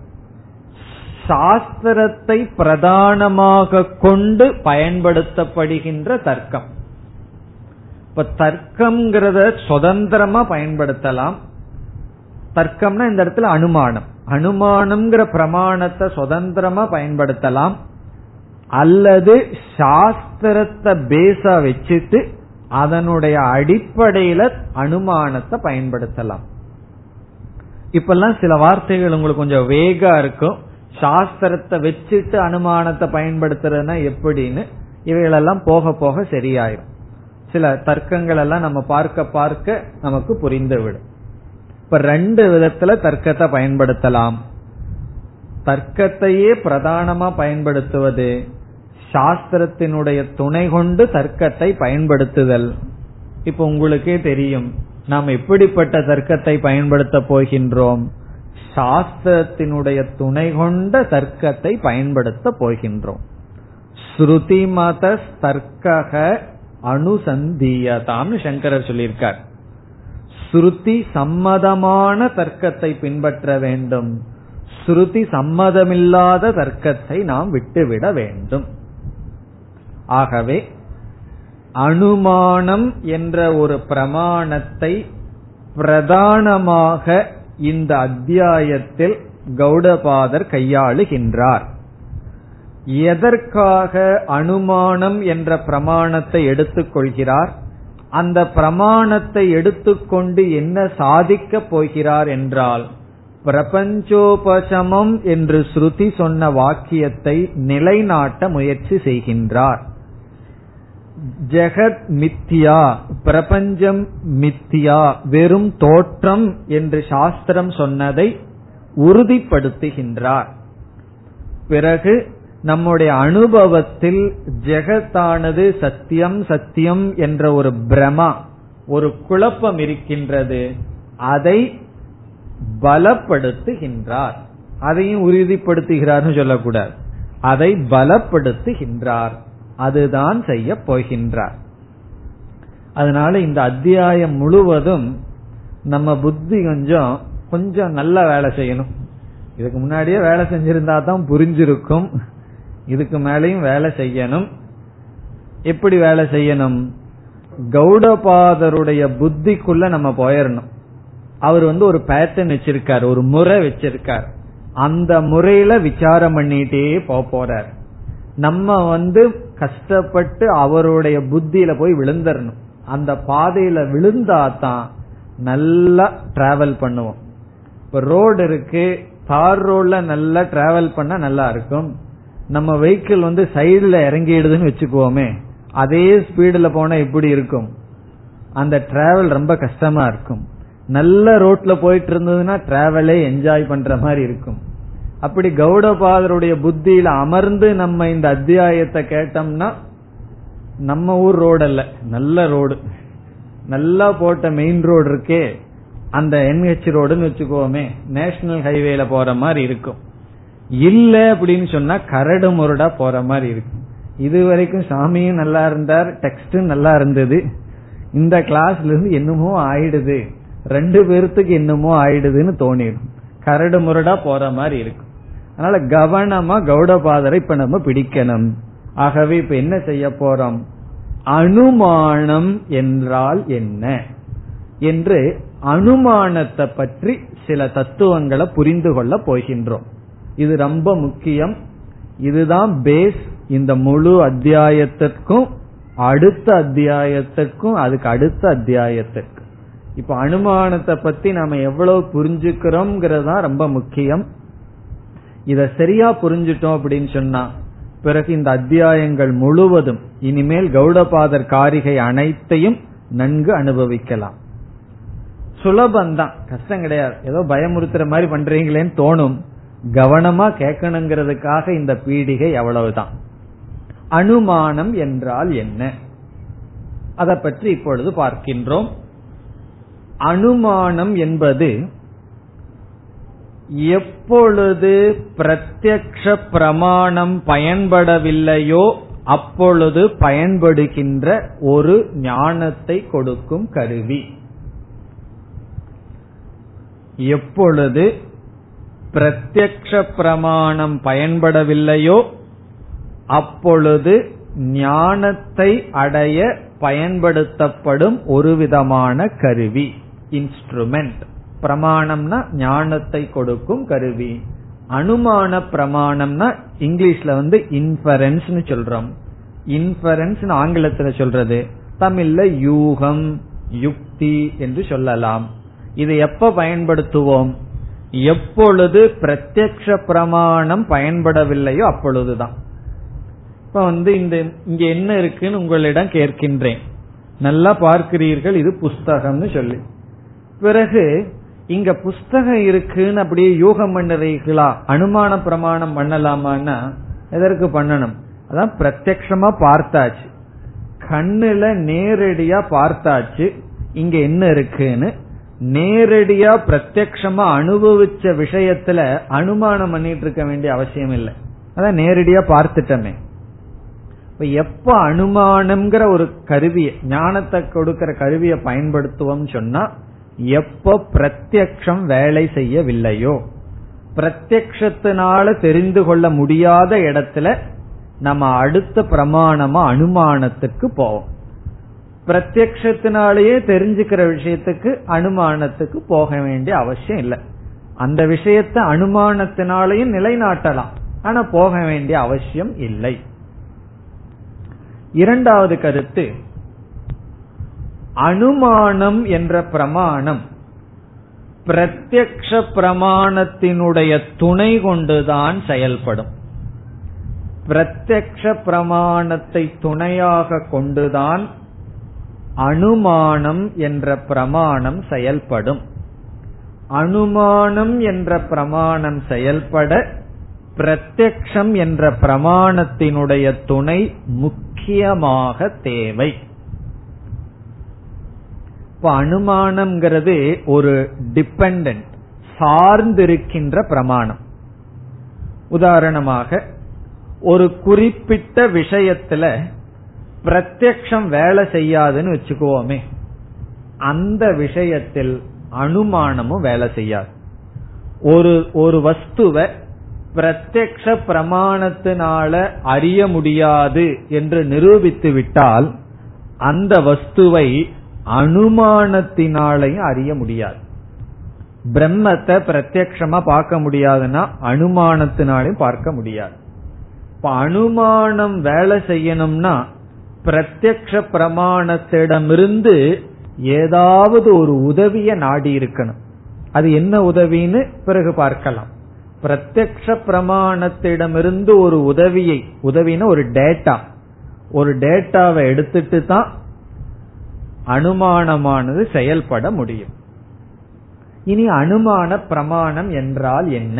சாஸ்திரத்தை பிரதானமாக கொண்டு பயன்படுத்தப்படுகின்ற தர்க்கம். இப்ப தர்க்கம்ங்கிறத சுதந்திரமா பயன்படுத்தலாம். தர்க்கம்னா இந்த இடத்துல அனுமானம், அனுமானம்ங்கிற பிரமாணத்தை சுதந்திரமா பயன்படுத்தலாம். அல்லது சாஸ்திரத்தை பேசா வச்சுட்டு அதனுடைய அடிப்படையில அனுமானத்தை பயன்படுத்தலாம். இப்பெல்லாம் சில வார்த்தைகள் உங்களுக்கு கொஞ்சம் வேகா இருக்கும். சாஸ்திரத்தை வச்சுட்டு அனுமானத்தை பயன்படுத்துறதுனா எப்படின்னு இவைகளெல்லாம் போக போக சரியாயிடும். சில தர்க்கங்கள் எல்லாம் நம்ம பார்க்க பார்க்க நமக்கு புரிந்துவிடும். இப்ப ரெண்டு விதத்துல தர்க்கத்தை பயன்படுத்தலாம். தர்க்கத்தையே பிரதானமா பயன்படுத்துவது, சாஸ்திரத்தினுடைய துணை கொண்டு தர்க்கத்தை பயன்படுத்துதல். இப்ப உங்களுக்கே தெரியும் நாம் எப்படிப்பட்ட தர்க்கத்தை பயன்படுத்த போகின்றோம். சாஸ்திரத்தினுடைய துணை கொண்ட தர்க்கத்தை பயன்படுத்த போகின்றோம். ஸ்ருதி மத தர்க்க அனுசந்தியதாம் சங்கரர் சொல்லியிருக்கார். ஸ்ருதி சம்மதமான தர்க்கத்தை பின்பற்ற வேண்டும், ஸ்ருதி சம்மதமில்லாத தர்க்கத்தை நாம் விட்டுவிட வேண்டும். ஆகவே அனுமானம் என்ற ஒரு பிரமாணத்தை பிரதானமாக இந்த அத்தியாயத்தில் கௌடபாதர் கையாளுகின்றார். எதற்காக அனுமானம் என்ற பிரமாணத்தை எடுத்துக்கொள்கிறார், அந்த பிரமாணத்தை எடுத்துக்கொண்டு என்ன சாதிக்கப் போகிறார் என்றால், பிரபஞ்சோபசமம் என்று ஸ்ருதி சொன்ன வாக்கியத்தை நிலைநாட்ட முயற்சி செய்கின்றார். ஜெகத் மித்தியா, பிரபஞ்சம் மித்தியா, வெறும் தோற்றம் என்று சாஸ்திரம் சொன்னதை உறுதிப்படுத்துகின்றார். பிறகு நம்முடைய அனுபவத்தில் ஜெகத்தானது சத்தியம் சத்தியம் என்ற ஒரு பிரமா, ஒரு குழப்பம் இருக்கின்றது, அதை பலப்படுத்துகின்றார். அதையும் உறுதிப்படுத்துகிறார்னு சொல்லக்கூடாது, அதை பலப்படுத்துகின்றார். அதுதான் செய்ய போகின்றார். அதனால இந்த அத்தியாயம் முழுவதும் நம்ம புத்தி கொஞ்சம் கொஞ்சம் நல்லா வேலை செய்யணும். இதுக்கு முன்னாடியே வேலை செஞ்சிருந்தா தான் புரிஞ்சிருக்கும். இதுக்கு மேலையும் வேலை செய்யணும். எப்படி வேலை செய்யணும்? கௌடபாதருடைய புத்திக்குள்ள நம்ம போயிடணும். அவர் வந்து ஒரு பேட்டர்ன் வச்சிருக்கார், ஒரு முறை வச்சிருக்கார். அந்த முறையில விசாரம் பண்ணிட்டே போறார். நம்ம வந்து கஷ்டப்பட்டு அவருடைய புத்தியில போய் விழுந்துடணும். அந்த பாதையில விழுந்தாதான் நல்லா டிராவல் பண்ணுவோம். இப்ப ரோடு இருக்கு, தார் ரோட்ல நல்லா டிராவல் பண்ணா நல்லா இருக்கும். நம்ம வெஹிக்கிள் வந்து சைடுல இறங்கிடுதுன்னு வச்சுக்குவோமே, அதே ஸ்பீடுல போனா எப்படி இருக்கும்? அந்த டிராவல் ரொம்ப கஷ்டமா இருக்கும். நல்ல ரோட்ல போயிட்டு இருந்ததுன்னா டிராவலே என்ஜாய் பண்ற மாதிரி இருக்கும். அப்படி கௌடபாதருடைய புத்தியில அமர்ந்து நம்ம இந்த அத்தியாயத்தை கேட்டோம்னா, நம்ம ஊர் ரோடு அல்ல, நல்ல ரோடு, நல்லா போட்ட மெயின் ரோடு இருக்கே, அந்த என்ஹெச் ரோடுன்னு வச்சுக்கோமே, நேஷனல் ஹைவேல போற மாதிரி இருக்கும். இல்ல அப்படின்னு சொன்னா கரடு முரடா போற மாதிரி இருக்கும். இது வரைக்கும் சாமியும் நல்லா இருந்தார், டெக்ஸ்டும் நல்லா இருந்தது. இந்த கிளாஸ்ல இருந்து என்னமோ ஆயிடுது, ரெண்டு பேர்த்துக்கு என்னமோ ஆயிடுதுன்னு தோணிடும். கரடு முரடா போற மாதிரி இருக்கும். அதனால கவனமா கௌடபாதரை இப்ப நம்ம பிடிக்கணும். ஆகவே இப்ப என்ன செய்ய போறோம்? அனுமானம் என்றால் என்ன என்று அனுமானத்தை பற்றி சில தத்துவங்களை புரிந்து கொள்ள போகின்றோம். இது ரொம்ப முக்கியம். இதுதான் பேஸ். இந்த முழு அத்தியாயத்திற்கும் அடுத்த அத்தியாயத்திற்கும் அதுக்கு அடுத்த அத்தியாயத்திற்கு இப்ப அனுமானத்தை பத்தி நாம எவ்வளவு புரிஞ்சுக்கிறோம்ங்கிறது தான் ரொம்ப முக்கியம். இத சரியா புரிஞ்சுட்டோம் அப்படின்னு சொன்னா பிறகு இந்த அத்தியாயங்கள் முழுவதும் இனிமேல் கௌடபாதர் காரிகை அனைத்தையும் நன்கு அனுபவிக்கலாம். சுலபம்தான், கஷ்டம் கிடையாது. ஏதோ பயமுறுத்துற மாதிரி பண்றீங்களேன்னு தோணும். கவனமா கேட்கணுங்கிறதுக்காக இந்த பீடிகை அவ்வளவுதான். அனுமானம் என்றால் என்ன, அதை பற்றி இப்பொழுது பார்க்கின்றோம். அனுமானம் என்பது எப்பொழுது பிரத்யக்ஷ பிரமாணம் பயன்படவில்லையோ அப்பொழுது பயன்படுகின்ற ஒரு ஞானத்தை கொடுக்கும் கருவி. எப்பொழுது பிரத்யக்ஷ பிரமாணம் பயன்படவில்லையோ அப்பொழுது ஞானத்தை அடைய பயன்படுத்தப்படும் ஒரு விதமான கருவி, இன்ஸ்ட்ருமெண்ட். பிரமாணம்னா ஞானத்தை கொடுக்கும் கருவி. அனுமான பிரமாணம்னா இங்கிலீஷ்ல வந்து இன்ஃபரன்ஸ் சொல்றோம். இன்ஃபரன்ஸ் ஆங்கிலத்துல சொல்றது, தமிழ்ல யூகம் யுக்தி என்று சொல்லலாம். இது எப்ப பயன்படுத்துவோம்? எப்பொழுது பிரத்யக்ஷ பிரமாணம் பயன்படவில்லையோ அப்பொழுதுதான். இப்ப வந்து இந்த இங்க என்ன இருக்குன்னு உங்களிடம் கேட்கின்றேன். நல்லா பார்க்கிறீர்கள், இது புஸ்தகம்னு சொல்லி பிறகு இங்க புஸ்தகம் இருக்குன்னு அப்படியே யூகம் பண்ணுறீங்களா? அனுமான பிரமாணம் பண்ணலாமான்னா எதற்கு பண்ணணும்? அதான் பிரத்யக்ஷமா பார்த்தாச்சு, கண்ணுல நேரடியா பார்த்தாச்சு இங்க என்ன இருக்குன்னு. நேரடியா பிரத்யக்ஷமா அனுபவிச்ச விஷயத்துல அனுமானம் பண்ணிட்டு இருக்க வேண்டிய அவசியம் இல்லை. அதான் நேரடியா பார்த்துட்டோமே. இப்ப எப்ப அனுமானம்ங்கிற ஒரு கருவியை, ஞானத்தை கொடுக்கிற கருவியை பயன்படுத்துவோம் சொன்னா எப்ப பிரத்யக்ஷம் வேலை செய்யவில்லையோ, பிரத்யக்ஷத்தினால தெரிந்து கொள்ள முடியாத இடத்துல நம்ம அடுத்த பிரமாணமா அனுமானத்துக்கு போவோம். பிரத்யக்ஷத்தினாலேயே தெரிஞ்சுக்கிற விஷயத்துக்கு அனுமானத்துக்கு போக வேண்டிய அவசியம் இல்லை. அந்த விஷயத்த அனுமானத்தினாலேயும் நிலைநாட்டலாம், ஆனா போக வேண்டிய அவசியம் இல்லை. இரண்டாவது கருத்து, அனுமானம் என்ற பிரமாணம் பிரத்யக்ஷ பிரமாணத்தினுடைய துணை கொண்டுதான் செயல்படும். பிரத்யக்ஷ பிரமாணத்தை துணையாக கொண்டுதான் அனுமானம் என்ற பிரமாணம் செயல்படும். அனுமானம் என்ற பிரமாணம் செயல்பட பிரத்யக்ஷம் என்ற பிரமாணத்தினுடைய துணை முக்கியமாக தேவை. இப்ப அனுமானம்ங்கிறது ஒரு டிபெண்டன்ட், சார்ந்திருக்கின்ற பிரமாணம். உதாரணமாக ஒரு குறிப்பிட்ட விஷயத்துல பிரத்யக்ஷம் வேலை செய்யாதுன்னு வச்சுக்குவோமே, அந்த விஷயத்தில் அனுமானமும் வேலை செய்யாது. ஒரு ஒரு வஸ்துவை பிரத்யக்ஷ பிரமாணத்தினால அறிய முடியாது என்று நிரூபித்து விட்டால் அந்த வஸ்துவை அனுமானத்தினாலையும் அறிய முடியாது. பிரம்மத்தை பிரத்யக்ஷமா பார்க்க முடியாதுன்னா அனுமானத்தினாலையும் பார்க்க முடியாது. இப்ப அனுமானம் வேலை செய்யணும்னா பிரத்யக்ஷ பிரமாணத்திடமிருந்து ஏதாவது ஒரு உதவிய நாடி இருக்கணும். அது என்ன உதவின்னு பிறகு பார்க்கலாம். பிரத்யக்ஷ பிரமாணத்திடமிருந்து ஒரு உதவியை, உதவினா ஒரு டேட்டா, ஒரு டேட்டாவை எடுத்துட்டு தான் அனுமானமானது செயல்பட முடியும். இனி அனுமான பிரமாணம் என்றால் என்ன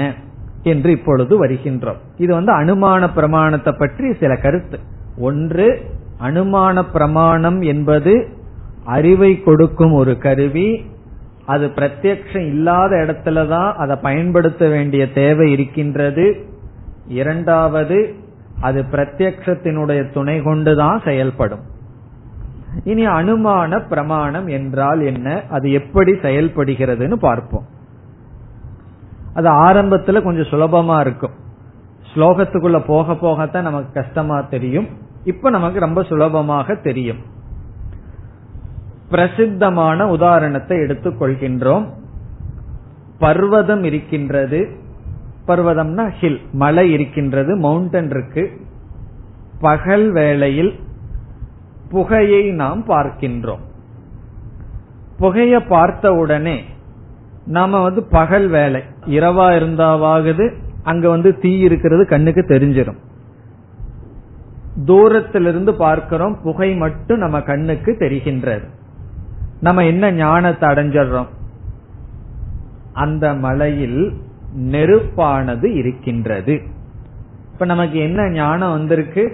என்று இப்பொழுது வருகின்றோம். இது வந்து அனுமான பிரமாணத்தை பற்றி சில கருத்து. ஒன்று, அனுமான பிரமாணம் என்பது அறிவை கொடுக்கும் ஒரு கருவி. அது பிரத்யக்ஷம் இல்லாத இடத்துலதான் அதை பயன்படுத்த வேண்டிய தேவை இருக்கின்றது. இரண்டாவது, அது பிரத்யக்ஷத்தினுடைய துணை கொண்டுதான் செயல்படும். இனி அனுமான பிரமாணம் என்றால் என்ன, அது எப்படி செயல்படுகிறதுன்னு பார்ப்போம். அது ஆரம்பத்துல கொஞ்சம் சுலபமா இருக்கும். ஸ்லோகத்துக்குள்ள போக போகத்தான் நமக்கு கஷ்டமா தெரியும். இப்ப நமக்கு ரொம்ப சுலபமாக தெரியும். பிரசித்தமான உதாரணத்தை எடுத்துக் கொள்கின்றோம். பர்வதம் இருக்கின்றது, பர்வதம்னா ஹில், மலை இருக்கின்றது, மவுண்டன் இருக்கு. பகல் வேளையில் புகையை நாம் பார்க்கின்றோம். புகையை பார்த்த உடனே நாம வந்து பகல் வேளை, இரவா இருந்தாவாகுது அங்க வந்து தீ இருக்கிறது கண்ணுக்கு தெரிஞ்சிடும். தூரத்திலிருந்து பார்க்கிறோம், புகை மட்டும் நம்ம கண்ணுக்கு தெரிகின்றது. நம்ம என்ன ஞானத்தை அடைஞ்சிடறோம்? அந்த மலையில் நெருப்பானது இருக்கின்றது. இப்ப நமக்கு என்ன ஞானம் வந்திருக்கு?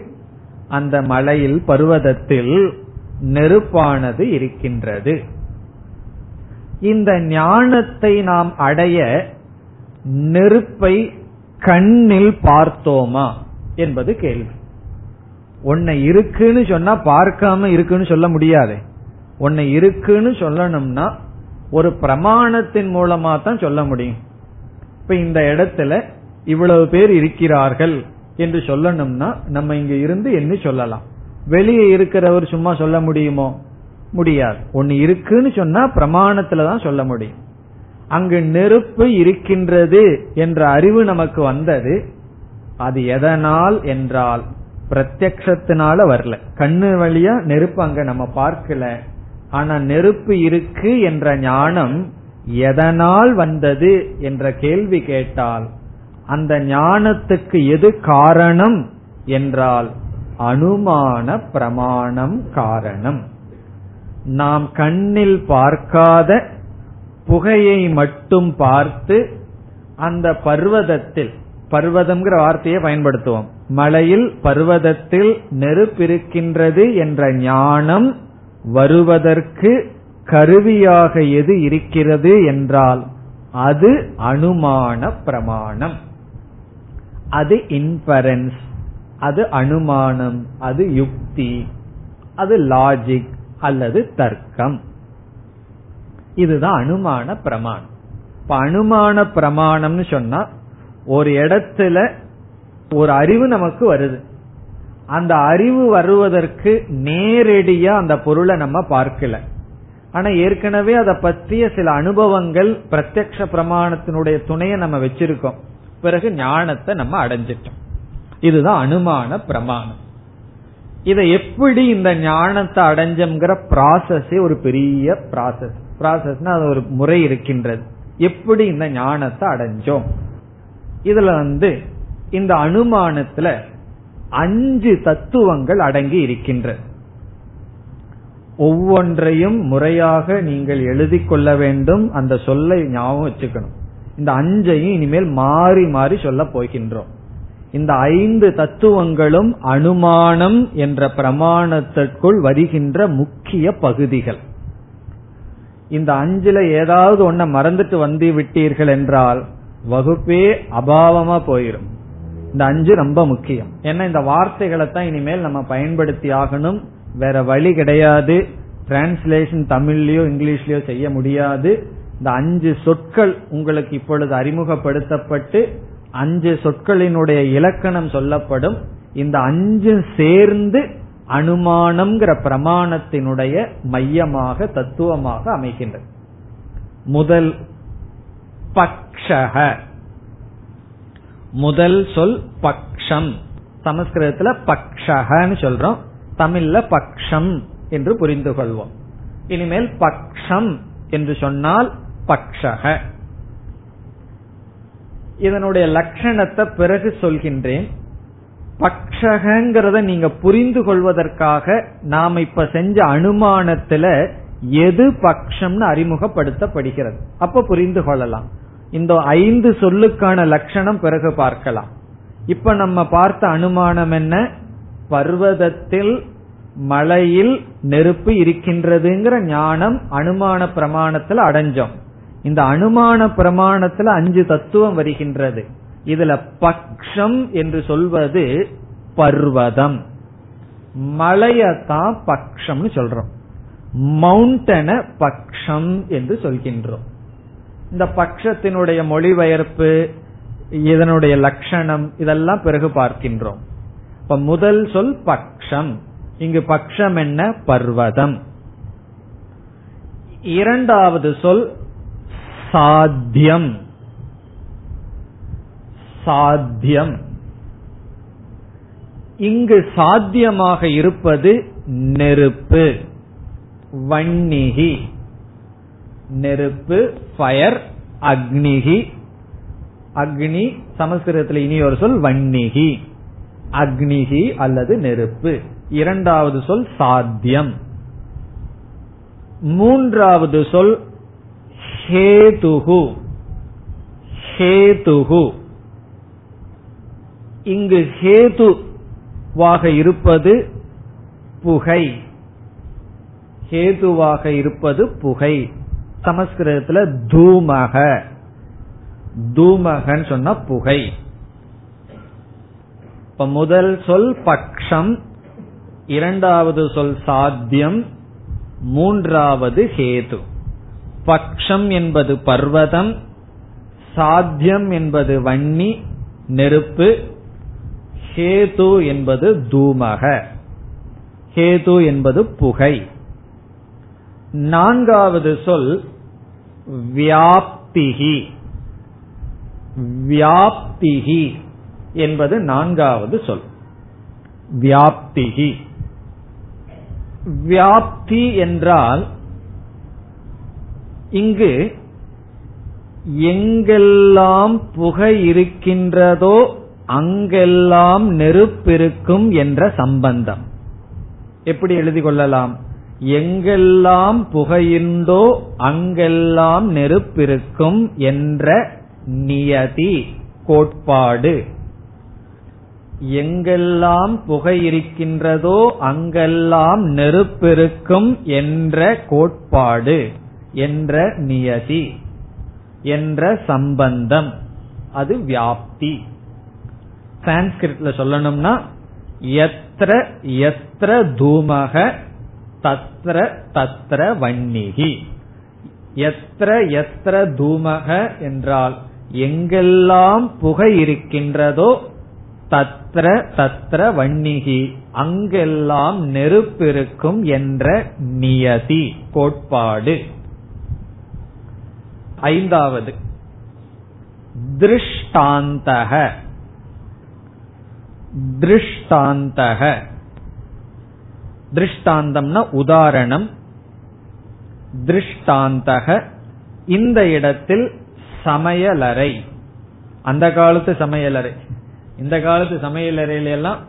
அந்த மலையில், பர்வதத்தில் நெருப்பானது இருக்கின்றது. இந்த ஞானத்தை நாம் அடைய நெருப்பை கண்ணில் பார்த்தோமா என்பது கேள்வி. ஒன்னை இருக்குன்னு சொன்னா பார்க்காம இருக்குன்னு சொல்ல முடியாது. ஒன்னை இருக்குன்னு சொல்லணும்னா ஒரு பிரமாணத்தின் மூலமா தான் சொல்ல முடியும். இப்ப இந்த இடத்துல இவ்வளவு பேர் இருக்கிறார்கள் என்று சொல்லணும்னா நம்ம இங்க இருந்து என்ன சொல்லலாம்? வெளியே இருக்கிறவர் சும்மா சொல்ல முடியுமோ? முடியாது. ஒன்னு இருக்குன்னு சொன்னா பிரமாணத்துலதான் சொல்ல முடியும். அங்கு நெருப்பு இருக்கின்றது என்ற அறிவு நமக்கு வந்தது. அது எதனால் என்றால் பிரத்யக்ஷத்தினால வரல. கண்ணு வழியா நெருப்பு அங்க நம்ம பார்க்கல. ஆனா நெருப்பு இருக்கு என்ற ஞானம் எதனால் வந்தது என்ற கேள்வி கேட்டால், அந்த ஞானத்துக்கு எது காரணம் என்றால் அனுமான பிரமாணம் காரணம். நாம் கண்ணில் பார்க்காத புகையை மட்டும் பார்த்து அந்த பர்வதத்தில், பர்வதம்ங்கிற வார்த்தையை பயன்படுத்துவோம், மலையில் பர்வதத்தில் நெருப்பிருக்கின்றது என்ற ஞானம் வருவதற்கு கருவியாக எது இருக்கிறது என்றால் அது அனுமான பிரமாணம். அது இன்ஃபரன்ஸ், அது அனுமானம், அது யுக்தி, அது லாஜிக் அல்லது தர்க்கம். இதுதான் அனுமான பிரமாணம். இப்ப அனுமான பிரமாணம்னு சொன்னா ஒரு இடத்துல ஒரு அறிவு நமக்கு வருது. அந்த அறிவு வருவதற்கு நேரடியா அந்த பொருளை நம்ம பார்க்கல. ஆனா ஏற்கனவே அதை பற்றிய சில அனுபவங்கள், பிரத்யக்ஷ பிரமாணத்தினுடைய துணையை நம்ம வச்சிருக்கோம். பிறகு ஞானத்தை நம்ம அடைஞ்சிட்டோம். இதுதான் அனுமான பிரமாணம். இதை எப்படி இந்த ஞானத்தை அடைஞ்சோம்ங்கிற ப்ராசஸே ஒரு பெரிய ப்ராசஸ். ப்ராசஸ்னா அது ஒரு முறை இருக்கின்றது. எப்படி இந்த ஞானத்தை அடைஞ்சோம்? இதுல வந்து இந்த அனுமானத்துல அஞ்சு தத்துவங்கள் அடங்கி இருக்கின்றது. ஒவ்வொன்றையும் முறையாக நீங்கள் எழுதி கொள்ள வேண்டும். அந்த சொல்லை ஞாபகம் வச்சுக்கணும். இந்த அஞ்சையும் இனிமேல் மாறி மாறி சொல்ல போகின்றோம். இந்த ஐந்து தத்துவங்களும் அனுமானம் என்ற பிரமாணத்திற்குள் வருகின்ற முக்கிய பகுதிகள். இந்த அஞ்சுல ஏதாவது ஒன்ன மறந்துட்டு வந்து விட்டீர்கள் என்றால் வகுப்பே அபாவமா போயிடும். இந்த அஞ்சு ரொம்ப முக்கியம். ஏன்னா இந்த வார்த்தைகளை தான் இனிமேல் நம்ம பயன்படுத்தி ஆகணும். வேற வழி கிடையாது. டிரான்ஸ்லேஷன் தமிழ்லயோ இங்கிலீஷ்லயோ செய்ய முடியாது. இந்த அஞ்சு சொற்கள் உங்களுக்கு இப்பொழுது அறிமுகப்படுத்தப்பட்டு அஞ்சு சொற்களினுடைய இலக்கணம் சொல்லப்படும். இந்த அஞ்சு சேர்ந்து அனுமானம்ங்கிற பிரமாணத்தினுடைய மையமாக, தத்துவமாக அமைகின்றது. முதல் பக்ஷஹ. முதல் சொல் பக்ஷம். சமஸ்கிருதத்துல பக்ஷஹன்னு சொல்றோம், தமிழ்ல பக்ஷம் என்று புரிந்து கொள்வோம். இனிமேல் பக்ஷம் என்று சொன்னால் பக்ஷஹ. இதனுடைய லட்சணத்தை பிறகு சொல்கின்றேன். பக்ஷகங்கிறத நீங்க புரிந்து கொள்வதற்காக நாம் இப்ப செஞ்ச அனுமானத்துல எது பக்ஷம்னு அறிமுகப்படுத்தப்படுகிறது அப்ப புரிந்து கொள்ளலாம். இந்த ஐந்து சொல்லுக்கான லட்சணம் பிறகு பார்க்கலாம். இப்ப நம்ம பார்த்த அனுமானம் என்ன? பர்வதத்தில், மலையில் நெருப்பு இருக்கின்றதுங்கிற ஞானம் அனுமான பிரமாணத்துல அடைஞ்சோம். இந்த அனுமான பிரமாணத்துல அஞ்சு தத்துவம் வருகின்றது. இதுல பக்ஷம் என்று சொல்வது பர்வதம், மலையத்தான் பக்ஷம்னு சொல்றோம், மவுண்டனை பக்ஷம் என்று சொல்கின்றோம். இந்த பக்ஷத்தினுடைய மொழிபெயர்ப்பு, இதனுடைய லட்சணம், இதெல்லாம் பிறகு பார்க்கின்றோம். இப்ப முதல் சொல் பக்ஷம். இங்கு பக்ஷம் என்ன? பர்வதம். இரண்டாவது சொல் சாத்தியம். சாத்தியம், இங்கு சாத்தியமாக இருப்பது நெருப்பு, வன்னிகி. நெருப்பு ஃபயர், அக்னிகி. அக்னி சமஸ்கிருதத்தில் இனி ஒரு சொல் வன்னிகி. அக்னிகி அல்லது நெருப்பு. இரண்டாவது சொல் சாத்தியம். மூன்றாவது சொல் ஹேதுஹு. ஹேதுஹு, இங்கு ஹேதுவாக இருப்பது புகை. ஹேதுவாக இருப்பது புகை. சமஸ்கிருதத்துல தூமக. தூமகன்னு சொன்ன புகை. இப்ப முதல் சொல் பக்ஷம், இரண்டாவது சொல் சாத்தியம், மூன்றாவது ஹேது. பக்ஷம் என்பது பர்வதம், சாத்தியம் என்பது வன்னி நெருப்பு, ஹேது என்பது தூமக. ஹேது என்பது புகை. நான்காவது சொல் வியாப்திகி. வியாப்திகி என்பது நான்காவது சொல். வியாப்திகி, வியாப்தி என்றால் இங்கு எங்கெல்லாம் புகை இருக்கின்றதோ அங்கெல்லாம் நெருப்பிருக்கும் என்ற சம்பந்தம். எப்படி எழுதிக் கொள்ளலாம்? எங்கெல்லாம் புகையுண்டோ அங்கெல்லாம் நெருப்பிருக்கும் என்ற நியதி, கோட்பாடு. எங்கெல்லாம் புகை இருக்கின்றதோ அங்கெல்லாம் நெருப்பிருக்கும் என்ற கோட்பாடு, என்ற நியதி, என்ற சம்பந்தம். அது வியாப்தி. சான்ஸ்கிரிட்ல சொல்லணும்னா யத்ர யத்ர தூமக தத்ர தத்ர வன்னிகி. யத்ர யத்ர தூமக என்றால் எங்கெல்லாம் புகை இருக்கின்றதோ, தத்ர தத்ர வன்னிகி அங்கெல்லாம் நெருப்பிருக்கும் என்ற நியதி, கோட்பாடு. ஐந்தாவது திருஷ்டாந்தக. திருஷ்டாந்தக, திருஷ்டாந்தம்னா உதாரணம். திருஷ்டாந்தக இந்த இடத்தில் சமையலறை. அந்த காலத்து சமையலறை, இந்த காலத்து சமையலறையில எல்லாம்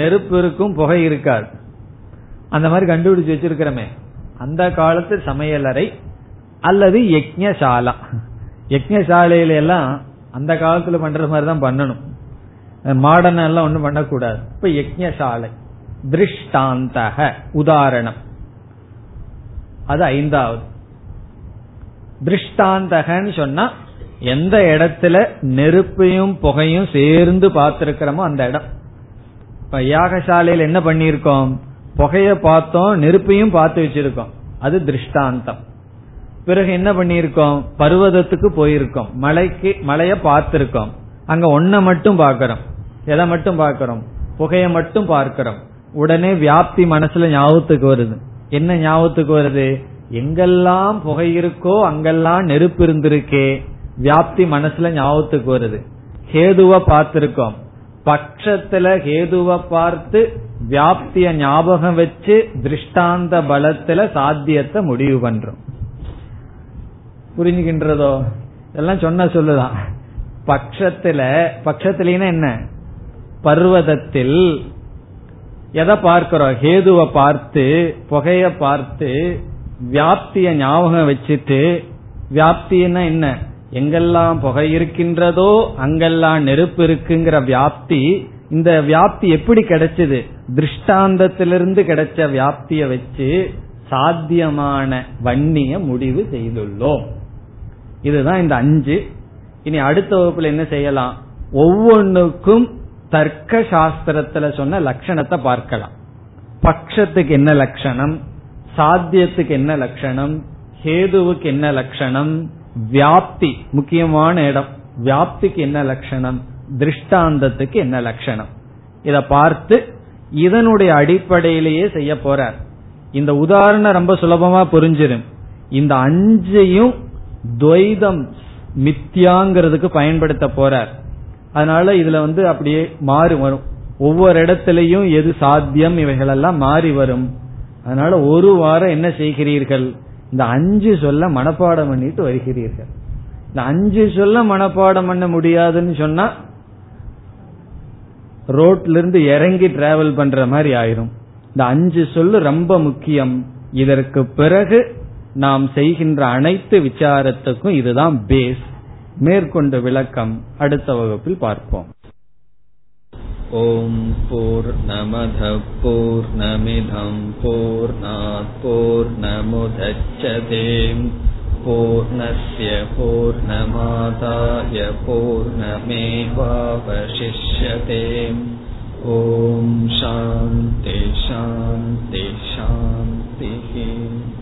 நெருப்பு இருக்கும் புகை இருக்காது. அந்த மாதிரி கண்டுபிடிச்சு வச்சிருக்கிறமே. அந்த காலத்து சமையலறை அல்லது யக்ஞசாலா. யக்ஞசாலையில எல்லாம் அந்த காலத்துல பண்ற மாதிரிதான் பண்ணணும். மாடர்ன் எல்லாம் ஒண்ணும் பண்ணக்கூடாது. இப்ப யக்ஞசாலை, திருஷ்டாந்தக உதாரணம். அது ஐந்தாவது. திருஷ்டாந்தகன்னு சொன்னா எந்த இடத்துல நெருப்பையும் புகையும் சேர்ந்து பார்த்திருக்கிறோமோ அந்த இடம். இப்ப யாகசாலையில என்ன பண்ணிருக்கோம்? புகைய பார்த்தோம், நெருப்பையும் பார்த்து வச்சிருக்கோம். அது திருஷ்டாந்தம். பிறகு என்ன பண்ணிருக்கோம்? பர்வதத்துக்கு போயிருக்கோம், மலைக்கு, மலைய பார்த்திருக்கோம். அங்க ஒன்ன மட்டும் பார்க்கிறோம். எதை மட்டும் பார்க்கிறோம்? புகைய மட்டும் பார்க்கிறோம். உடனே வியாப்தி மனசுல ஞாபகத்துக்கு வருது. என்ன ஞாபகத்துக்கு வருது? எங்கெல்லாம் புகை இருக்கோ அங்கெல்லாம் நெருப்பு இருந்திருக்கே. வியாப்தி மனசுல ஞாபகத்துக்கு வருது. ஹேதுவ பார்த்திருக்கோம். பட்சத்துல ஹேதுவ பார்த்து வியாப்திய ஞாபகம் வச்சு திருஷ்டாந்த பலத்துல சாத்தியத்தை முடிவு பண்றோம். புரிஞ்சுகின்றதோ? எல்லாம் சொன்ன சொல்லுதான். பட்சத்துல, பட்சத்திலேன்னா என்ன? பர்வதத்தில் எதை பார்க்கிறோம்? ஹேதுவை பார்த்து, புகைய பார்த்து, வியாப்திய ஞாபகம் வச்சுட்டு. வியாப்தின்னா என்ன? எங்கெல்லாம் புகை இருக்கின்றதோ அங்கெல்லாம் நெருப்பு இருக்குங்கிற வியாப்தி. இந்த வியாப்தி எப்படி கிடைச்சது? திருஷ்டாந்தத்திலிருந்து கிடைச்ச வியாப்திய வச்சு சாத்தியமான வன்னிய முடிவு செய்துள்ளோம். இதுதான் இந்த அஞ்சு. இனி அடுத்த வகுப்புல என்ன செய்யலாம்? ஒவ்வொன்னுக்கும் தர்க்க சாஸ்திரத்துல சொன்ன லட்சணத்தை பார்க்கலாம். பட்சத்துக்கு என்ன லட்சணம், சாத்தியத்துக்கு என்ன லட்சணம், ஹேதுவுக்கு என்ன லட்சணம், வியாப்தி முக்கியமான இடம், வியாப்திக்கு என்ன லட்சணம், திருஷ்டாந்தத்துக்கு என்ன லட்சணம், இத பார்த்து இதனுடைய அடிப்படையிலேயே செய்ய போறார். இந்த உதாரணம் ரொம்ப சுலபமா புரிஞ்சிடும். இந்த அஞ்சையும் துவைதம் மித்தியாங்கிறதுக்கு பயன்படுத்த போறார். அதனால இதுல வந்து அப்படியே மாறி வரும், ஒவ்வொரு இடத்திலையும் எது சாத்தியம் இவைகள் எல்லாம் மாறி வரும். அதனால ஒரு வாரம் என்ன செய்கிறீர்கள், இந்த அஞ்சு சொல்ல மனப்பாடம் பண்ணிட்டு வருகிறீர்கள். இந்த அஞ்சு சொல்ல மனப்பாடம் பண்ண முடியாதுன்னு சொன்னா ரோட்ல இருந்து இறங்கி டிராவல் பண்ற மாதிரி ஆயிரும். இந்த அஞ்சு சொல்லு ரொம்ப முக்கியம். இதற்கு பிறகு நாம் செய்கின்ற அனைத்து விசாரத்துக்கும் இதுதான் பேஸ். மேற்கொண்ட விளக்கம் அடுத்த வகுப்பில் பார்ப்போம். ஓம் பூர்ணமத பூர்ணமிதம் பூர்ணாத் பூர்ணமுதச்யதே பூர்ணஸ்ய பூர்ணமாதாய பூர்ணமேவாவசிஷ்யதே. ஓம் சாந்தி சாந்தி சாந்தி.